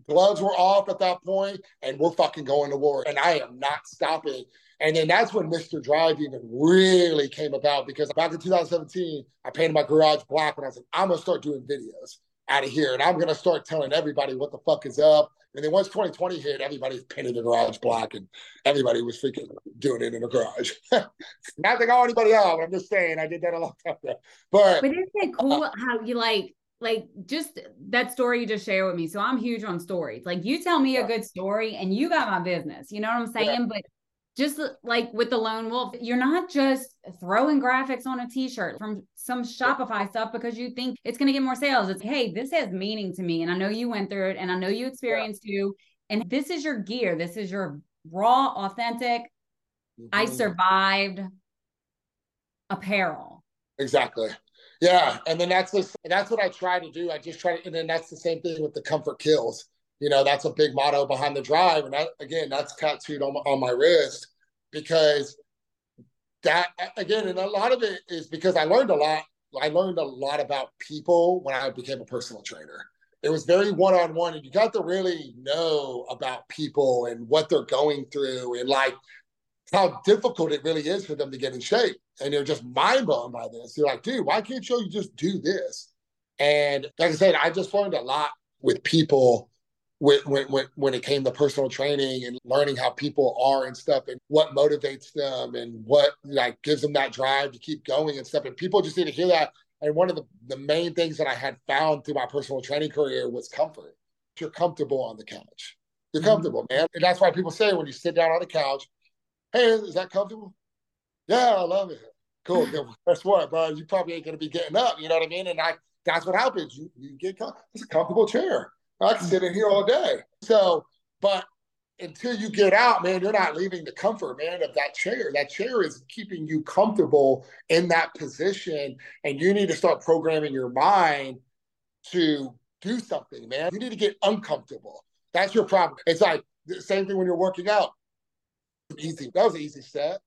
gloves were off at that point, and we're fucking going to war. And I am not stopping. And then that's when Mr. Drive even really came about, because back in 2017, I painted my garage black and I said, I'm going to start doing videos out of here. And I'm going to start telling everybody what the fuck is up. And then once 2020 hit, everybody painted the garage black and everybody was freaking doing it in the garage. Not to call anybody out, but I'm just saying I did that a long time ago. But isn't it cool how you like just that story you just shared with me. So I'm huge on stories. Like you tell me a good story and you got my business. You know what I'm saying? Yeah. But just like with the lone wolf, you're not just throwing graphics on a t-shirt from some Shopify stuff because you think it's going to get more sales. It's, hey, this has meaning to me. And I know you went through it and I know you experienced too. And this is your gear. This is your raw, authentic, I survived apparel. Exactly. Yeah. And then that's what I try to do. I just try to, and then that's the same thing with the comfort kills. You know, that's a big motto behind the drive. And that, again, that's tattooed on my wrist because that, again, and a lot of it is because I learned a lot. I learned a lot about people when I became a personal trainer. It was very one-on-one, and you got to really know about people and what they're going through and like how difficult it really is for them to get in shape. And you're just mind blown by this. You're like, dude, why can't you just do this? And like I said, I just learned a lot with people. When it came to personal training and learning how people are and stuff and what motivates them and what like gives them that drive to keep going and stuff. And people just need to hear that. And one of the main things that I had found through my personal training career was comfort. You're comfortable on the couch. You're comfortable, man. And that's why people say when you sit down on the couch, hey, is that comfortable? Yeah, I love it. Cool. Guess what, bro? You probably ain't going to be getting up. You know what I mean? And that's what happens. You get comfortable. It's a comfortable chair. I can sit in here all day. So, but until you get out, man, you're not leaving the comfort, man, of that chair. That chair is keeping you comfortable in that position. And you need to start programming your mind to do something, man. You need to get uncomfortable. That's your problem. It's like the same thing when you're working out. Easy. That was an easy set.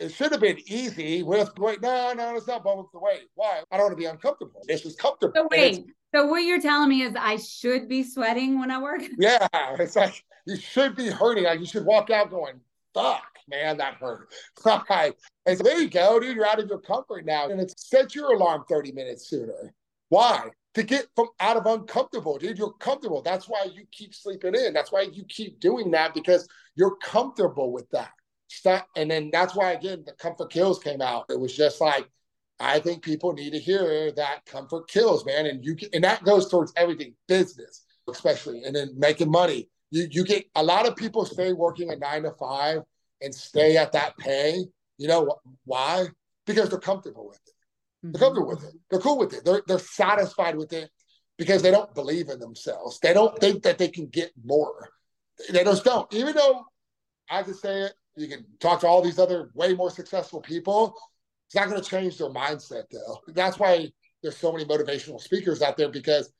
It should have been easy. With wait, no, it's not bumping the weight. Why? I don't want to be uncomfortable. It's just comfortable. So wait. So what you're telling me is I should be sweating when I work? Yeah. It's like, you should be hurting. Like you should walk out going, fuck, man, that hurt. Like, and so there you go, dude. You're out of your comfort now. And it's set your alarm 30 minutes sooner. Why? To get from out of uncomfortable, dude. You're comfortable. That's why you keep sleeping in. That's why you keep doing that, because you're comfortable with that. Stop. And then that's why, again, the comfort kills came out. It was just like, I think people need to hear that comfort kills, man. And you can, and that goes towards everything, business, especially, and then making money. You get a lot of people stay working a 9-to-5 and stay at that pay. You know why? Because they're comfortable with it. They're comfortable with it. They're cool with it. They're satisfied with it because they don't believe in themselves. They don't think that they can get more. They just don't. Even though I can say it, you can talk to all these other way more successful people. It's not going to change their mindset, though. That's why there's so many motivational speakers out there, because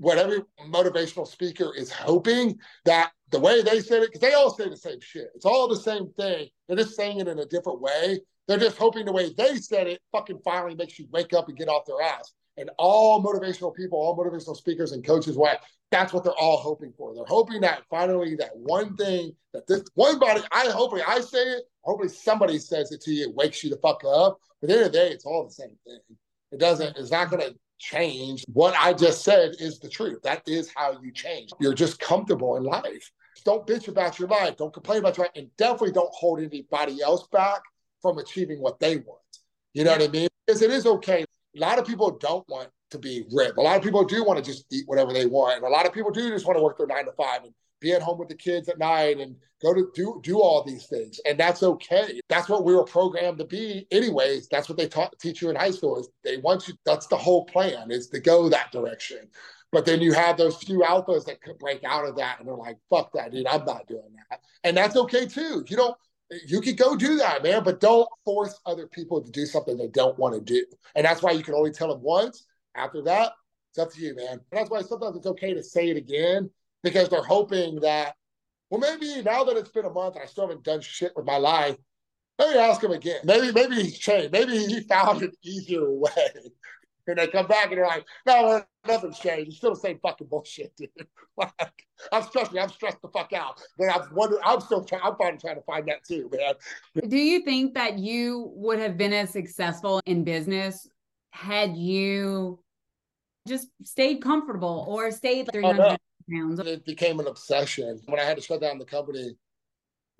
what every motivational speaker is hoping, that the way they say it, because they all say the same shit. It's all the same thing. They're just saying it in a different way. They're just hoping the way they said it fucking finally makes you wake up and get off their ass. And all motivational people, all motivational speakers and coaches, that's what they're all hoping for. They're hoping that finally that one thing, that this one body, I say it, hopefully somebody says it to you, it wakes you the fuck up. But at the end of the day, it's all the same thing. It's not going to change. What I just said is the truth. That is how you change. You're just comfortable in life. Don't bitch about your life. Don't complain about your life. And definitely don't hold anybody else back from achieving what they want. You know what I mean? Because it is okay. A lot of people don't want to be ripped. A lot of people do want to just eat whatever they want. And a lot of people do just want to work their 9 to 5 and be at home with the kids at night and go to do all these things. And that's okay. That's what we were programmed to be anyways. That's what they teach you in high school, is they want you, that's the whole plan, is to go that direction. But then you have those few alphas that could break out of that. And they're like, fuck that, dude, I'm not doing that. And that's okay too. You could go do that, man, but don't force other people to do something they don't want to do. And that's why you can only tell them once. After that, it's up to you, man. And that's why sometimes it's okay to say it again, because they're hoping that, well, maybe now that it's been a month and I still haven't done shit with my life, let me ask him again. Maybe he's changed. Maybe he found an easier way. And they come back and they're like, no, nothing's changed. It's still the same fucking bullshit, dude. Like, I'm stressed the fuck out. But I'm trying to find that too, man. Do you think that you would have been as successful in business had you just stayed comfortable or stayed 300 pounds? It became an obsession. When I had to shut down the company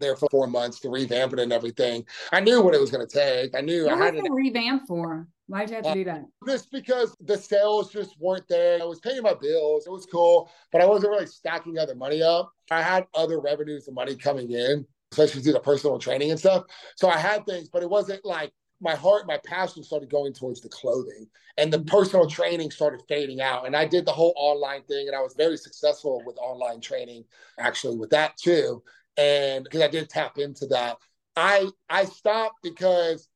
there for 4 months to revamp it and everything, I knew what it was going to take. I knew I had to revamp for. Why'd you have to do that? Just because the sales just weren't there. I was paying my bills. It was cool, but I wasn't really stacking other money up. I had other revenues and money coming in, especially through the personal training and stuff. So I had things, but it wasn't like my heart, my passion started going towards the clothing, and the personal training started fading out. And I did the whole online thing, and I was very successful with online training, actually, with that too. And because I did tap into that, I stopped because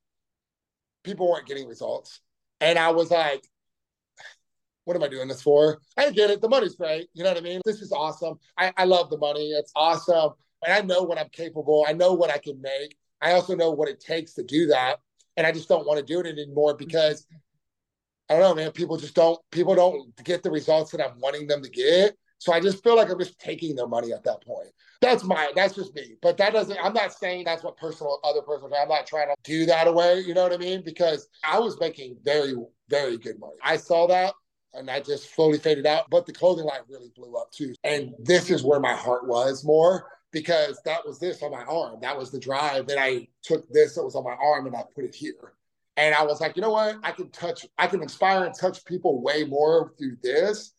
people weren't getting results. And I was like, what am I doing this for? I get it. The money's great. You know what I mean? This is awesome. I love the money. It's awesome. And I know what I'm capable. I know what I can make. I also know what it takes to do that. And I just don't want to do it anymore because, I don't know, man, people don't get the results that I'm wanting them to get. So I just feel like I'm just taking their money at that point. That's just me. But that doesn't, I'm not saying that's what other personal, I'm not trying to do that away. You know what I mean? Because I was making very, very good money. I saw that and I just slowly faded out, but the clothing line really blew up too. And this is where my heart was more, because that was this on my arm. That was the drive. Then I took this that was on my arm and I put it here. And I was like, you know what? I can inspire and touch people way more through this,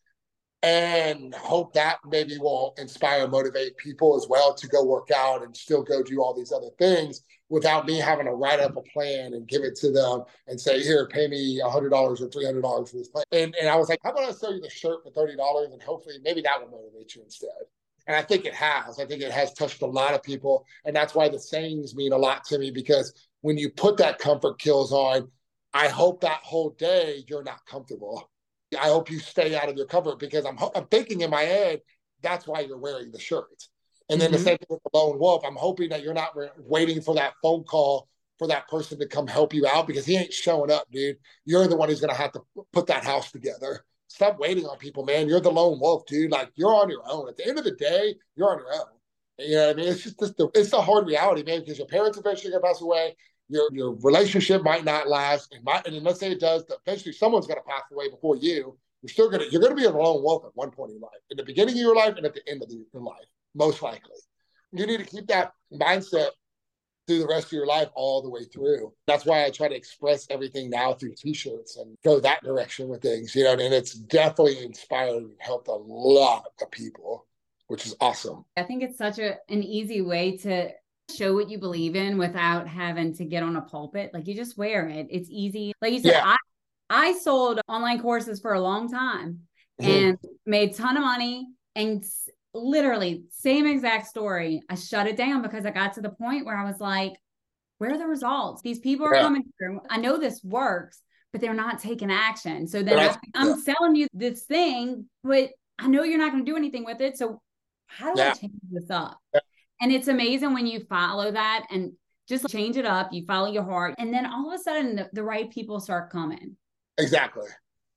and hope that maybe will inspire and motivate people as well to go work out and still go do all these other things without me having to write up a plan and give it to them and say, here, pay me $100 or $300 for this plan. And I was like, how about I sell you the shirt for $30 and hopefully maybe that will motivate you instead. And I think it has. I think it has touched a lot of people. And that's why the sayings mean a lot to me, because when you put that comfort kills on, I hope that whole day you're not comfortable. I hope you stay out of your comfort, because I'm thinking in my head, that's why you're wearing the shirt. And then the same thing with the lone wolf. I'm hoping that you're not waiting for that phone call for that person to come help you out, because he ain't showing up, dude. You're the one who's going to have to put that house together. Stop waiting on people, man. You're the lone wolf, dude. Like, you're on your own. At the end of the day, you're on your own. You know what I mean? It's just it's the hard reality, man, because your parents eventually going to pass away. Your relationship might not last, and let's say it does, eventually someone's going to pass away before you. You're going to be a lone wolf at one point in life, in the beginning of your life and at the end of your life, most likely. You need to keep that mindset through the rest of your life, all the way through. That's why I try to express everything now through t-shirts and go that direction with things, you know. And it's definitely inspired and helped a lot of people, which is awesome. I think it's such an easy way to show what you believe in without having to get on a pulpit. Like, you just wear it. It's easy. Like you said, yeah. I sold online courses for a long time and made a ton of money, and literally same exact story. I shut it down because I got to the point where I was like, where are the results? These people are coming through. I know this works, but they're not taking action. So then I'm selling you this thing, but I know you're not going to do anything with it. So how do I change this up? Yeah. And it's amazing when you follow that and just change it up. You follow your heart. And then all of a sudden the right people start coming. Exactly.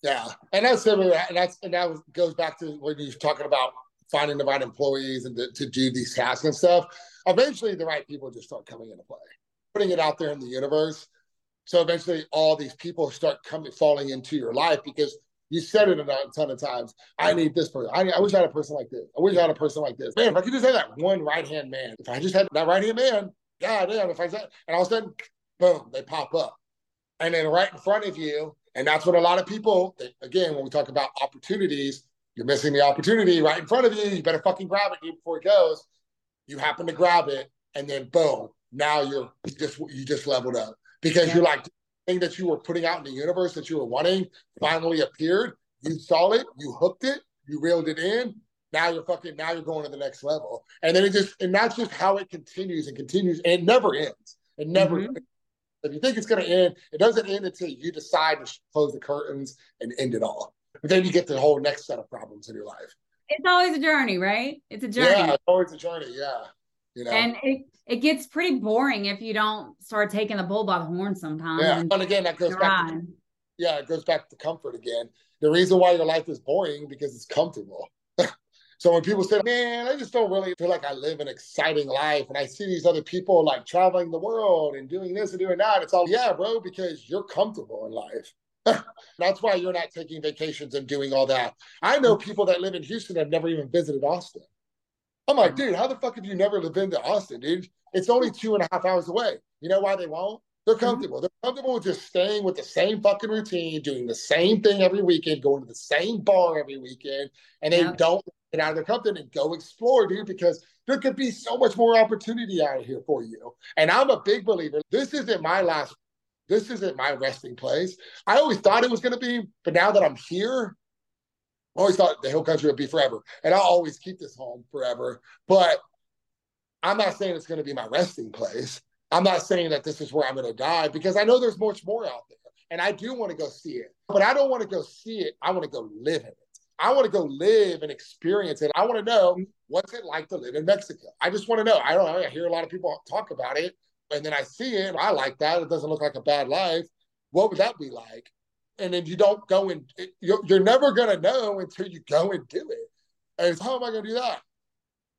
Yeah. And that's similar. And that goes back to when you're talking about finding the right employees and to do these tasks and stuff. Eventually the right people just start coming into play, putting it out there in the universe. So eventually all these people start falling into your life because you said it a ton of times. I need this person. I wish I had a person like this. I wish I had a person like this. Man, if I could just have that one right-hand man, if I just had that right-hand man, God damn, if I said, and all of a sudden, boom, they pop up. And then right in front of you, and that's what a lot of people, again, when we talk about opportunities, you're missing the opportunity right in front of you. You better fucking grab it before it goes. You happen to grab it, and then boom, now you just leveled up. Because you're like, the thing that you were putting out in the universe that you were wanting finally appeared. You saw it, you hooked it, you reeled it in. Now you're going to the next level. And then and that's just how it continues and it never ends. It never ends. If you think it's going to end, it doesn't end until you decide to close the curtains and end it all. But then you get the whole next set of problems in your life. It's always a journey, right? It's a journey. Yeah, it's always a journey. Yeah. You know? And it gets pretty boring if you don't start taking the bull by the horn sometimes. Yeah, and again, it goes back to comfort again. The reason why your life is boring because it's comfortable. So when people say, man, I just don't really feel like I live an exciting life. And I see these other people like traveling the world and doing this and doing that. It's all, yeah, bro, because you're comfortable in life. That's why you're not taking vacations and doing all that. I know people that live in Houston that have never even visited Austin. I'm like, dude, how the fuck have you never been to Austin, dude? It's only 2.5 hours away. You know why they won't? They're comfortable. They're comfortable with just staying with the same fucking routine, doing the same thing every weekend, going to the same bar every weekend, and they don't get out of their comfort and go explore, dude, because there could be so much more opportunity out here for you. And I'm a big believer. This isn't my resting place. I always thought it was going to be, but now that I'm here, I always thought the Hill Country would be forever, and I'll always keep this home forever. But I'm not saying it's going to be my resting place. I'm not saying that this is where I'm going to die because I know there's much more out there, and I do want to go see it. But I don't want to go see it. I want to go live in it. I want to go live and experience it. I want to know what's it like to live in Mexico. I just want to know. I don't know. I hear a lot of people talk about it, and then I see it. I like that. It doesn't look like a bad life. What would that be like? And then you don't go and you're never going to know until you go and do it. And it's, how am I going to do that?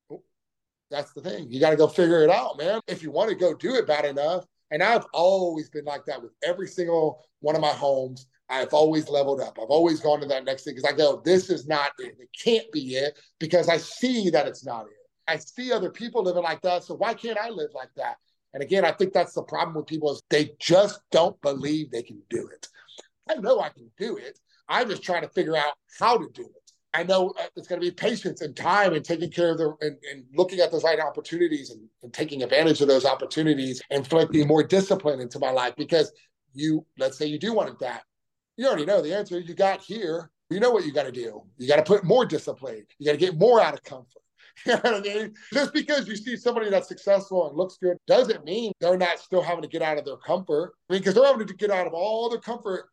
Well, that's the thing. You got to go figure it out, man. If you want to go do it bad enough. And I've always been like that with every single one of my homes. I've always leveled up. I've always gone to that next thing because I go, this is not it. It can't be it because I see that it's not it. I see other people living like that. So why can't I live like that? And again, I think that's the problem with people is they just don't believe they can do it. I know I can do it. I'm just trying to figure out how to do it. I know it's going to be patience and time and taking care of and looking at those right opportunities and taking advantage of those opportunities and inflicting more discipline into my life because let's say you do want that. You already know the answer. You got here. You know what you got to do. You got to put more discipline. You got to get more out of comfort. You know what I mean? Just because you see somebody that's successful and looks good doesn't mean they're not still having to get out of their comfort. I mean, because they're having to get out of all their comfort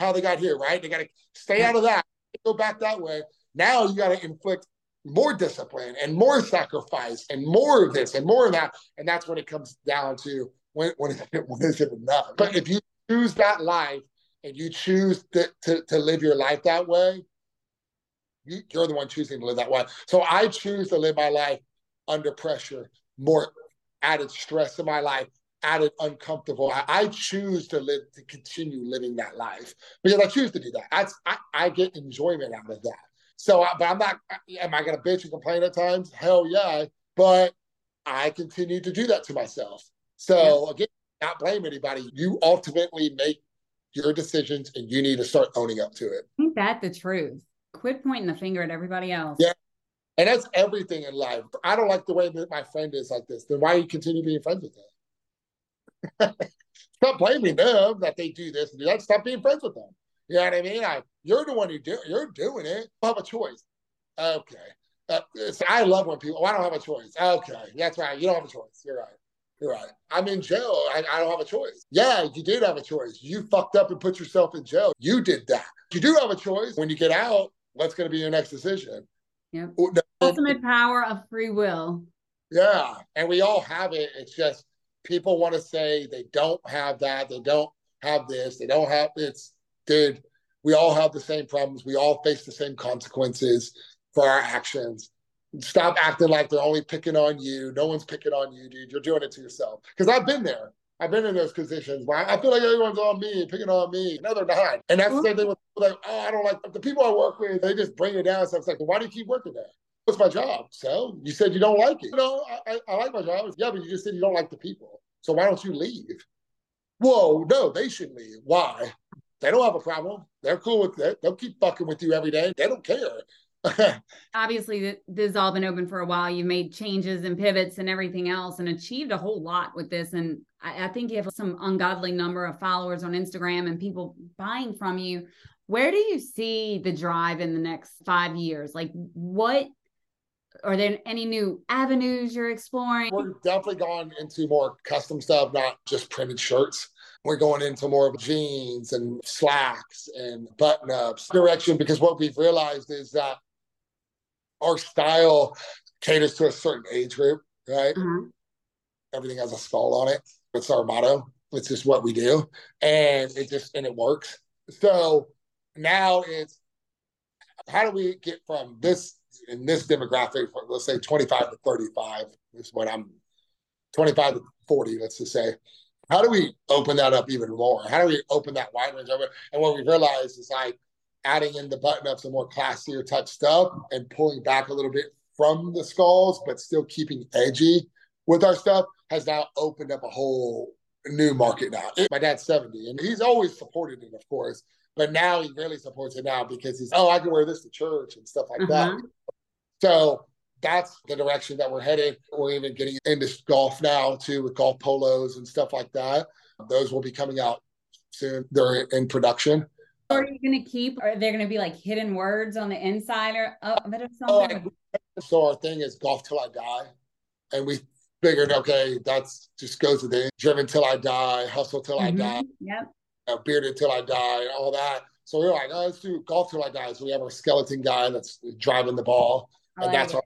how they got here, right? They got to stay out of that, go back that way. Now you got to inflict more discipline and more sacrifice and more of this and more of that. And that's when it comes down to when is it enough? But if you choose that life and you choose to live your life that way, you're the one choosing to live that way. So I choose to live my life under pressure, more added stress in my life, added uncomfortable. I choose to continue living that life because I choose to do that. I get enjoyment out of that. So, but I'm not, am I going to bitch and complain at times? Hell yeah. But I continue to do that to myself. So again, not blame anybody. You ultimately make your decisions and you need to start owning up to it. Ain't that the truth? Quit pointing the finger at everybody else. Yeah. And that's everything in life. I don't like the way that my friend is like this. Then why do you continue being friends with them? Stop blaming them that they do this and do that. Stop being friends with them. You know what I mean? You're the one you're doing it. I have a choice. Okay. I love when people, I don't have a choice. Okay. That's right. You don't have a choice. You're right. Right. I'm in jail. I don't have a choice. Yeah, you did have a choice. You fucked up and put yourself in jail. You did that. You do have a choice. When you get out, what's going to be your next decision? Yep. The ultimate power of free will. Yeah. And we all have it. It's just people want to say they don't have that. They don't have this. They don't have it's dude. We all have the same problems. We all face the same consequences for our actions. Stop acting like they're only picking on you. No one's picking on you, dude. You're doing it to yourself. Because I've been there. I've been in those positions where I feel like everyone's on me, picking on me. No, they're not. And that's the same thing with people like, oh, I don't like the people I work with. They just bring it down. So it's like, why do you keep working there? It's my job. So you said you don't like it. No, I like my job. Yeah, but you just said you don't like the people. So why don't you leave? Whoa, no, they should leave. Why? They don't have a problem. They're cool with it. They'll keep fucking with you every day. They don't care. Obviously, this has all been open for a while. You've made changes and pivots and everything else and achieved a whole lot with this. And I think you have some ungodly number of followers on Instagram and people buying from you. Where do you see The Drive in the next 5 years? Like, what are there any new avenues you're exploring? We're definitely going into more custom stuff, not just printed shirts. We're going into more of jeans and slacks and button-ups direction, because what we've realized is that our style caters to a certain age group, right? Mm-hmm. Everything has a skull on it. It's our motto. It's just what we do. And it works. So now it's, how do we get from this demographic, from, let's say 25 to 35 is what 25 to 40, let's just say. How do we open that up even more? How do we open that wide range over? And what we realized is like adding in the button-ups and more classier type stuff and pulling back a little bit from the skulls, but still keeping edgy with our stuff has now opened up a whole new market now. My dad's 70 and he's always supported it, of course, but now he really supports it now because he's, oh, I can wear this to church and stuff like that. So that's the direction that we're headed. We're even getting into golf now too, with golf polos and stuff like that. Those will be coming out soon. They're in production. Are you going to keep, are there going to be like hidden words on the inside of it or something? So our thing is golf till I die. And we figured, okay, that's just goes with it. Driven till I die, hustle till I die, yep. Bearded till I die, and all that. So we were like, oh, let's do golf till I die. So we have our skeleton guy that's driving the ball. And that's our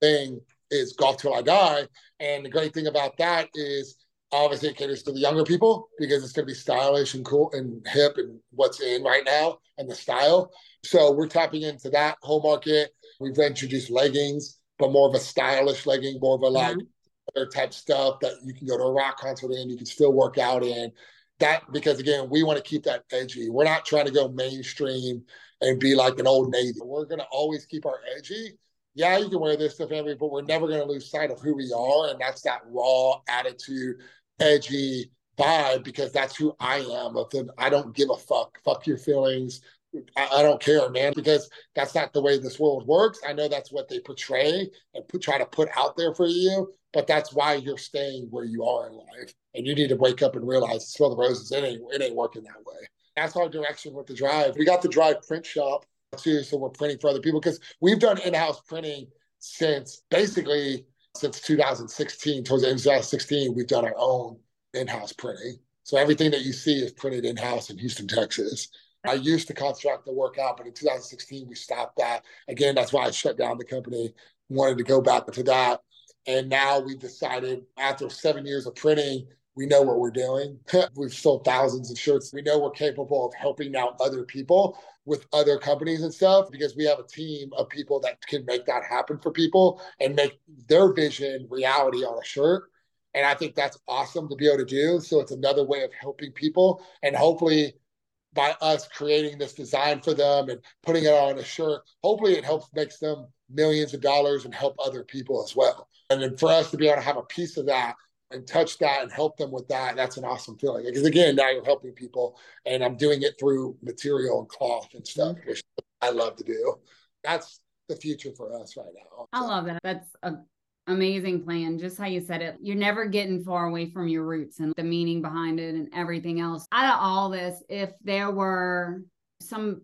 thing is golf till I die. And the great thing about that is obviously it caters to the younger people because it's going to be stylish and cool and hip and what's in right now and the style. So we're tapping into that whole market. We've introduced leggings, but more of a stylish legging, more of a like other type stuff that you can go to a rock concert in, you can still work out in. That, because again, we want to keep that edgy. We're not trying to go mainstream and be like an Old Navy. We're going to always keep our edgy. Yeah, you can wear this to family, but we're never going to lose sight of who we are. And that's that raw attitude, edgy vibe, because that's who I am. I don't give a fuck. Fuck your feelings. I don't care, man, because that's not the way this world works. I know that's what they portray and try to put out there for you, but that's why you're staying where you are in life. And you need to wake up and realize, smell the roses, it ain't working that way. That's our direction with The Drive. We got The Drive print shop too, so we're printing for other people because we've done in-house printing since 2016. Towards the end of 2016, we've done our own in-house printing. So everything that you see is printed in-house in Houston, Texas. I used to contract the work out, but in 2016, we stopped that. Again, that's why I shut down the company, wanted to go back to that. And now we decided after 7 years of printing, we know what we're doing. We've sold thousands of shirts. We know we're capable of helping out other people with other companies and stuff because we have a team of people that can make that happen for people and make their vision reality on a shirt. And I think that's awesome to be able to do. So it's another way of helping people. And hopefully by us creating this design for them and putting it on a shirt, hopefully it helps makes them millions of dollars and help other people as well. And then for us to be able to have a piece of that and touch that and help them with that, that's an awesome feeling. Because again, now you're helping people and I'm doing it through material and cloth and stuff, which I love to do. That's the future for us right now. I love that. That's an amazing plan. Just how you said it. You're never getting far away from your roots and the meaning behind it and everything else. Out of all this, if there were some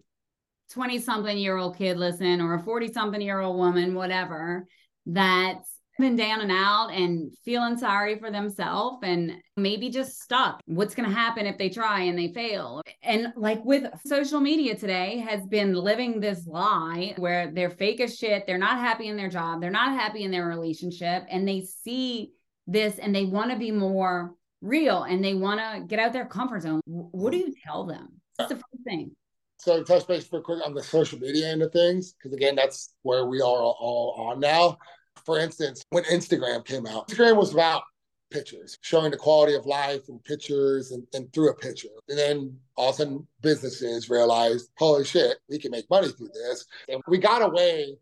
20-something-year-old kid listening or a 40-something-year-old woman, whatever, that's been down and out and feeling sorry for themselves and maybe just stuck. What's going to happen if they try and they fail? And like with social media today has been living this lie where they're fake as shit. They're not happy in their job. They're not happy in their relationship. And they see this and they want to be more real and they want to get out their comfort zone. What do you tell them? That's the first thing. So to touch base real quick on the social media end of things, because again, that's where we are all on now. For instance, when Instagram came out, Instagram was about pictures, showing the quality of life and pictures and through a picture. And then all of a sudden businesses realized, holy shit, we can make money through this. And we got away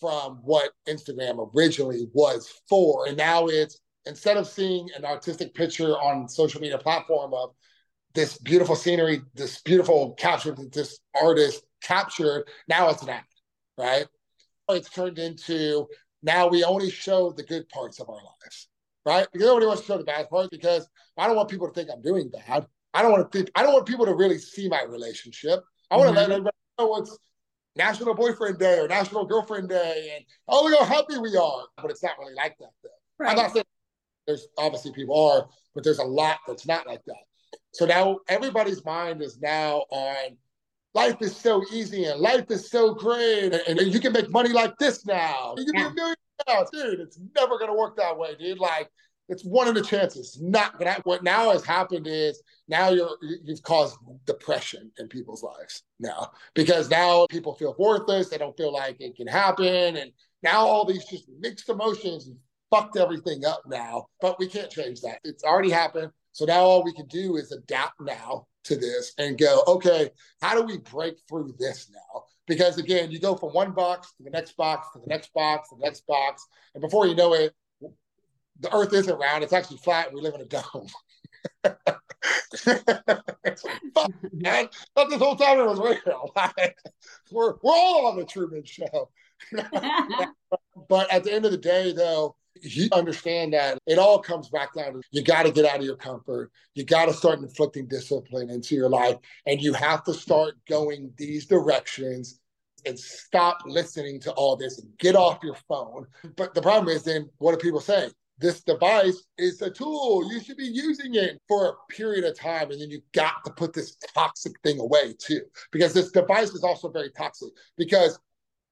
from what Instagram originally was for. And now it's, instead of seeing an artistic picture on social media platform of this beautiful scenery, this beautiful capture that this artist captured, now it's an act, right? It's turned into, now we only show the good parts of our lives, right? Because nobody wants to show the bad parts because I don't want people to think I'm doing bad. I don't want people to really see my relationship. I want to let everybody know it's National Boyfriend Day or National Girlfriend Day and oh, look how happy we are. But it's not really like that though. Right. I'm not saying there's obviously people are, but there's a lot that's not like that. So now everybody's mind is now on life is so easy and life is so great and you can make money like this now. You can be a millionaire now. Dude, it's never going to work that way, dude. Like, it's one of the chances. Not that. What now has happened is now you've caused depression in people's lives now because now people feel worthless. They don't feel like it can happen. And now all these just mixed emotions and fucked everything up now. But we can't change that. It's already happened. So now all we can do is adapt now to this and go, okay, how do we break through this now? Because again, you go from one box to the next box, to the next box, to the next box. And before you know it, the earth isn't round. It's actually flat. And we live in a dome. Fuck, man. Not this whole time it was real. We're all on the Truman Show. But at the end of the day, though, you understand that it all comes back down to you got to get out of your comfort. You got to start inflicting discipline into your life. And you have to start going these directions and stop listening to all this and get off your phone. But the problem is then what do people say? This device is a tool. You should be using it for a period of time. And then you got to put this toxic thing away too, because this device is also very toxic because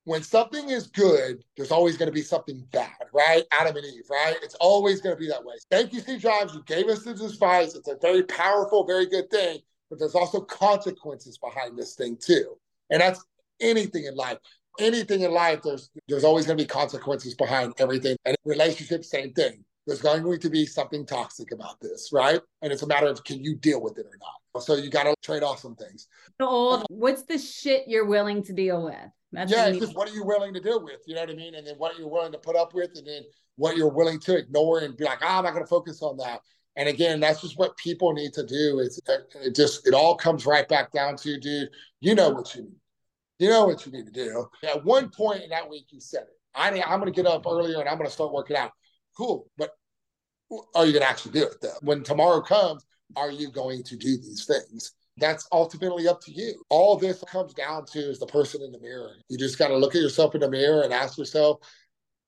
when something is good, there's always going to be something bad, right? Adam and Eve, right? It's always going to be that way. Thank you, Steve Jobs. You gave us this advice. It's a very powerful, very good thing, but there's also consequences behind this thing too. And that's anything in life. Anything in life, there's always going to be consequences behind everything. And relationships, same thing. There's going to be something toxic about this, right? And it's a matter of can you deal with it or not? So you got to trade off some things. So what's the shit you're willing to deal with? That's it's just what are you willing to deal with? You know what I mean? And then what you're willing to put up with and then what you're willing to ignore and be like, I'm not going to focus on that. And again, that's just what people need to do. It all comes right back down to, dude, you know what you need. You know what you need to do. At one point in that week, you said it. I'm going to get up earlier and I'm going to start working out. Cool. But are you going to actually do it though? When tomorrow comes, are you going to do these things? That's ultimately up to you. All this comes down to is the person in the mirror. You just got to look at yourself in the mirror and ask yourself,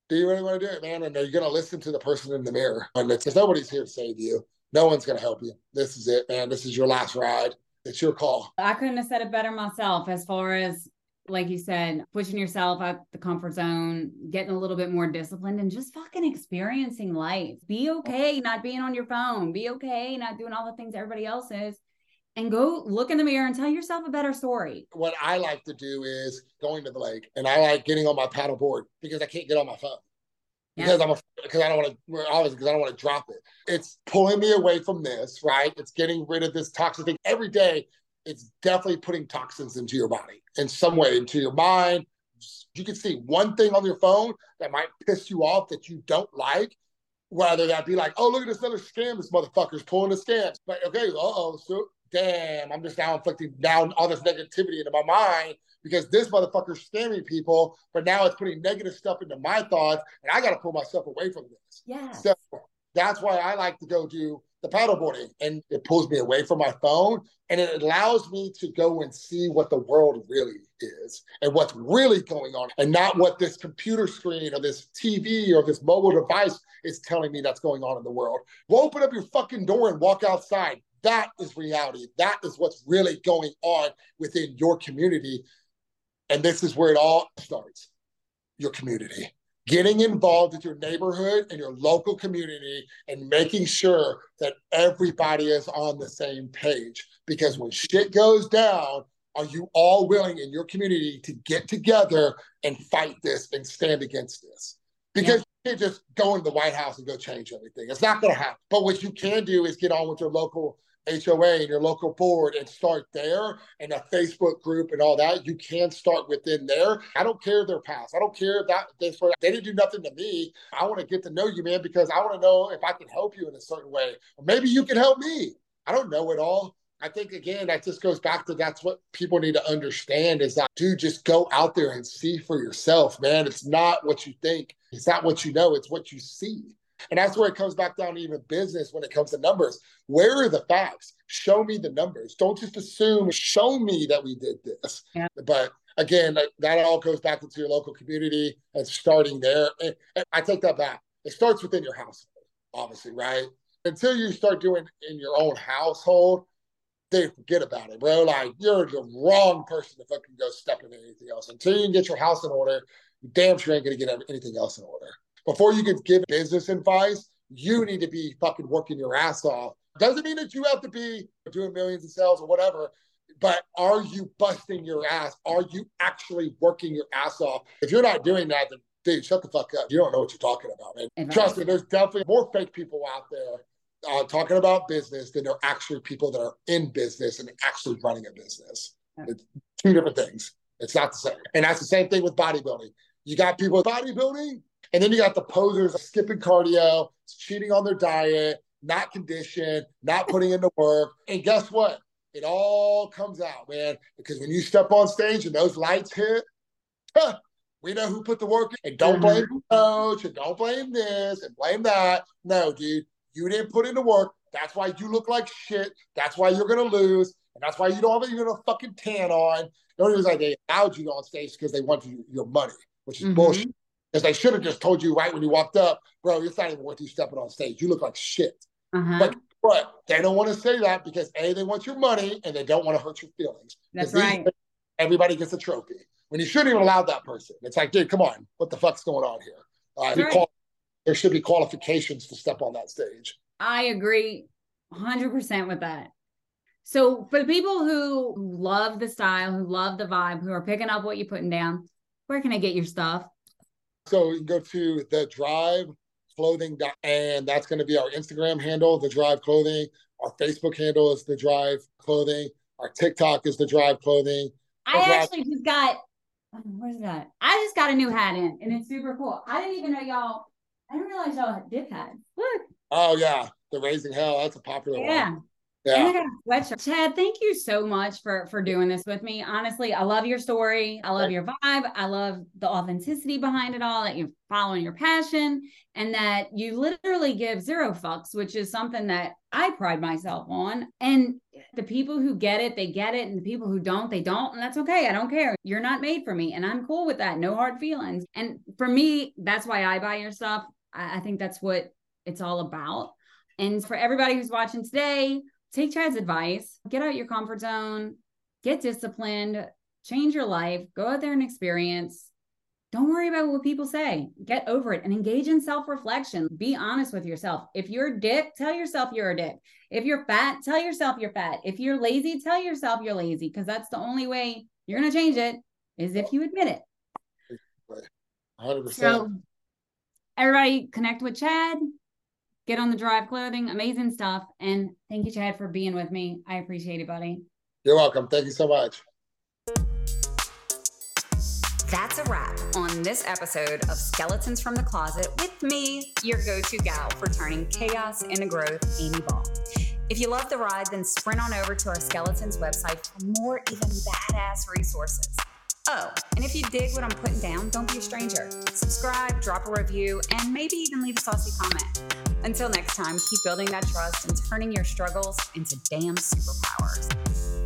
do you really want to do it, man? And are you going to listen to the person in the mirror? And it's nobody's here to save you. No one's going to help you. This is it, man. This is your last ride. It's your call. I couldn't have said it better myself as far as, like you said, pushing yourself out the comfort zone, getting a little bit more disciplined and just fucking experiencing life. Be okay not being on your phone. Be okay not doing all the things everybody else is. And go look in the mirror and tell yourself a better story. What I like to do is going to the lake and I like getting on my paddleboard because I can't get on my phone because because I don't want to drop it. It's pulling me away from this, right? It's getting rid of this toxic thing every day. It's definitely putting toxins into your body in some way, into your mind. You can see one thing on your phone that might piss you off that you don't like. Whether that be like, oh, look at this other scam. This motherfucker's pulling the scams. But okay, so damn, I'm just now inflicting down all this negativity into my mind because this motherfucker's scamming people, but now it's putting negative stuff into my thoughts and I got to pull myself away from this. Yeah. So that's why I like to go do the paddleboarding, and it pulls me away from my phone, and it allows me to go and see what the world really is and what's really going on, and not what this computer screen or this TV or this mobile device is telling me that's going on in the world. Well, open up your fucking door and walk outside. That is reality. That is what's really going on within your community. And this is where it all starts, your community. Getting involved with your neighborhood and your local community and making sure that everybody is on the same page. Because when shit goes down, are you all willing in your community to get together and fight this and stand against this? Because you can't just go into the White House and go change everything. It's not going to happen. But what you can do is get on with your local HOA and your local board and start there, and a Facebook group and all that. You can start within there. I don't care their past. I don't care that they didn't do nothing to me. I want to get to know you, man, because I want to know if I can help you in a certain way. Or maybe you can help me. I don't know it all. I think, again, that just goes back to that's what people need to understand is that, dude, just go out there and see for yourself, man. It's not what you think. It's not what you know. It's what you see. And that's where it comes back down to even business when it comes to numbers. Where are the facts? Show me the numbers. Don't just assume, show me that we did this. Yeah. But again, that all goes back into your local community and starting there. And I take that back. It starts within your household, obviously, right? Until you start doing in your own household, they forget about it, bro. Like, you're the wrong person to fucking go step into anything else. Until you can get your house in order, you damn sure ain't going to get anything else in order. Before you can give business advice, you need to be fucking working your ass off. Doesn't mean that you have to be doing millions of sales or whatever, but are you busting your ass? Are you actually working your ass off? If you're not doing that, then dude, shut the fuck up. You don't know what you're talking about, man. And trust me, there's definitely more fake people out there talking about business than there are actually people that are in business and actually running a business. It's two different things. It's not the same. And that's the same thing with bodybuilding. You got people bodybuilding, and then you got the posers skipping cardio, cheating on their diet, not conditioned, not putting in the work. And guess what? It all comes out, man. Because when you step on stage and those lights hit, we know who put the work in. And don't blame the coach, and don't blame this, and blame that. No, dude, you didn't put in the work. That's why you look like shit. That's why you're going to lose. And that's why you don't have even a fucking tan on. The only reason they allowed you on stage is because they wanted your money, which is bullshit. Because they should have just told you right when you walked up, bro, it's not even worth you stepping on stage. You look like shit. But they don't want to say that because A, they want your money, and they don't want to hurt your feelings. That's right. Everybody gets a trophy. When you shouldn't even allow that person. It's like, dude, come on. What the fuck's going on here? There should be qualifications to step on that stage. I agree 100% with that. So for the people who love the style, who love the vibe, who are picking up what you're putting down, where can I get your stuff? So you can go to The Drive Clothing, and that's going to be our Instagram handle, The Drive Clothing. Our Facebook handle is The Drive Clothing. Our TikTok is The Drive Clothing. I just got a new hat in, and it's super cool. I didn't realize y'all did hats. Look. Oh, yeah. The Raising Hell. That's a popular one. Yeah. And I got a sweatshirt. Chad, thank you so much for doing this with me. Honestly, I love your story. I love your vibe. I love the authenticity behind it all, that you're following your passion and that you literally give zero fucks, which is something that I pride myself on. And the people who get it, they get it. And the people who don't, they don't. And that's okay. I don't care. You're not made for me. And I'm cool with that. No hard feelings. And for me, that's why I buy your stuff. I think that's what it's all about. And for everybody who's watching today, take Chad's advice, get out of your comfort zone, get disciplined, change your life, go out there and experience. Don't worry about what people say, get over it and engage in self-reflection. Be honest with yourself. If you're a dick, tell yourself you're a dick. If you're fat, tell yourself you're fat. If you're lazy, tell yourself you're lazy, because that's the only way you're going to change it is if you admit it. 100%. So everybody connect with Chad. Get on The Drive Clothing, amazing stuff. And thank you, Chad, for being with me. I appreciate it, buddy. You're welcome. Thank you so much. That's a wrap on this episode of Skeletons from the Closet with me, your go-to gal for turning chaos into growth, Amy Ball. If you love the ride, then sprint on over to our Skeletons website for more even badass resources. Oh, and if you dig what I'm putting down, don't be a stranger. Subscribe, drop a review, and maybe even leave a saucy comment. Until next time, keep building that trust and turning your struggles into damn superpowers.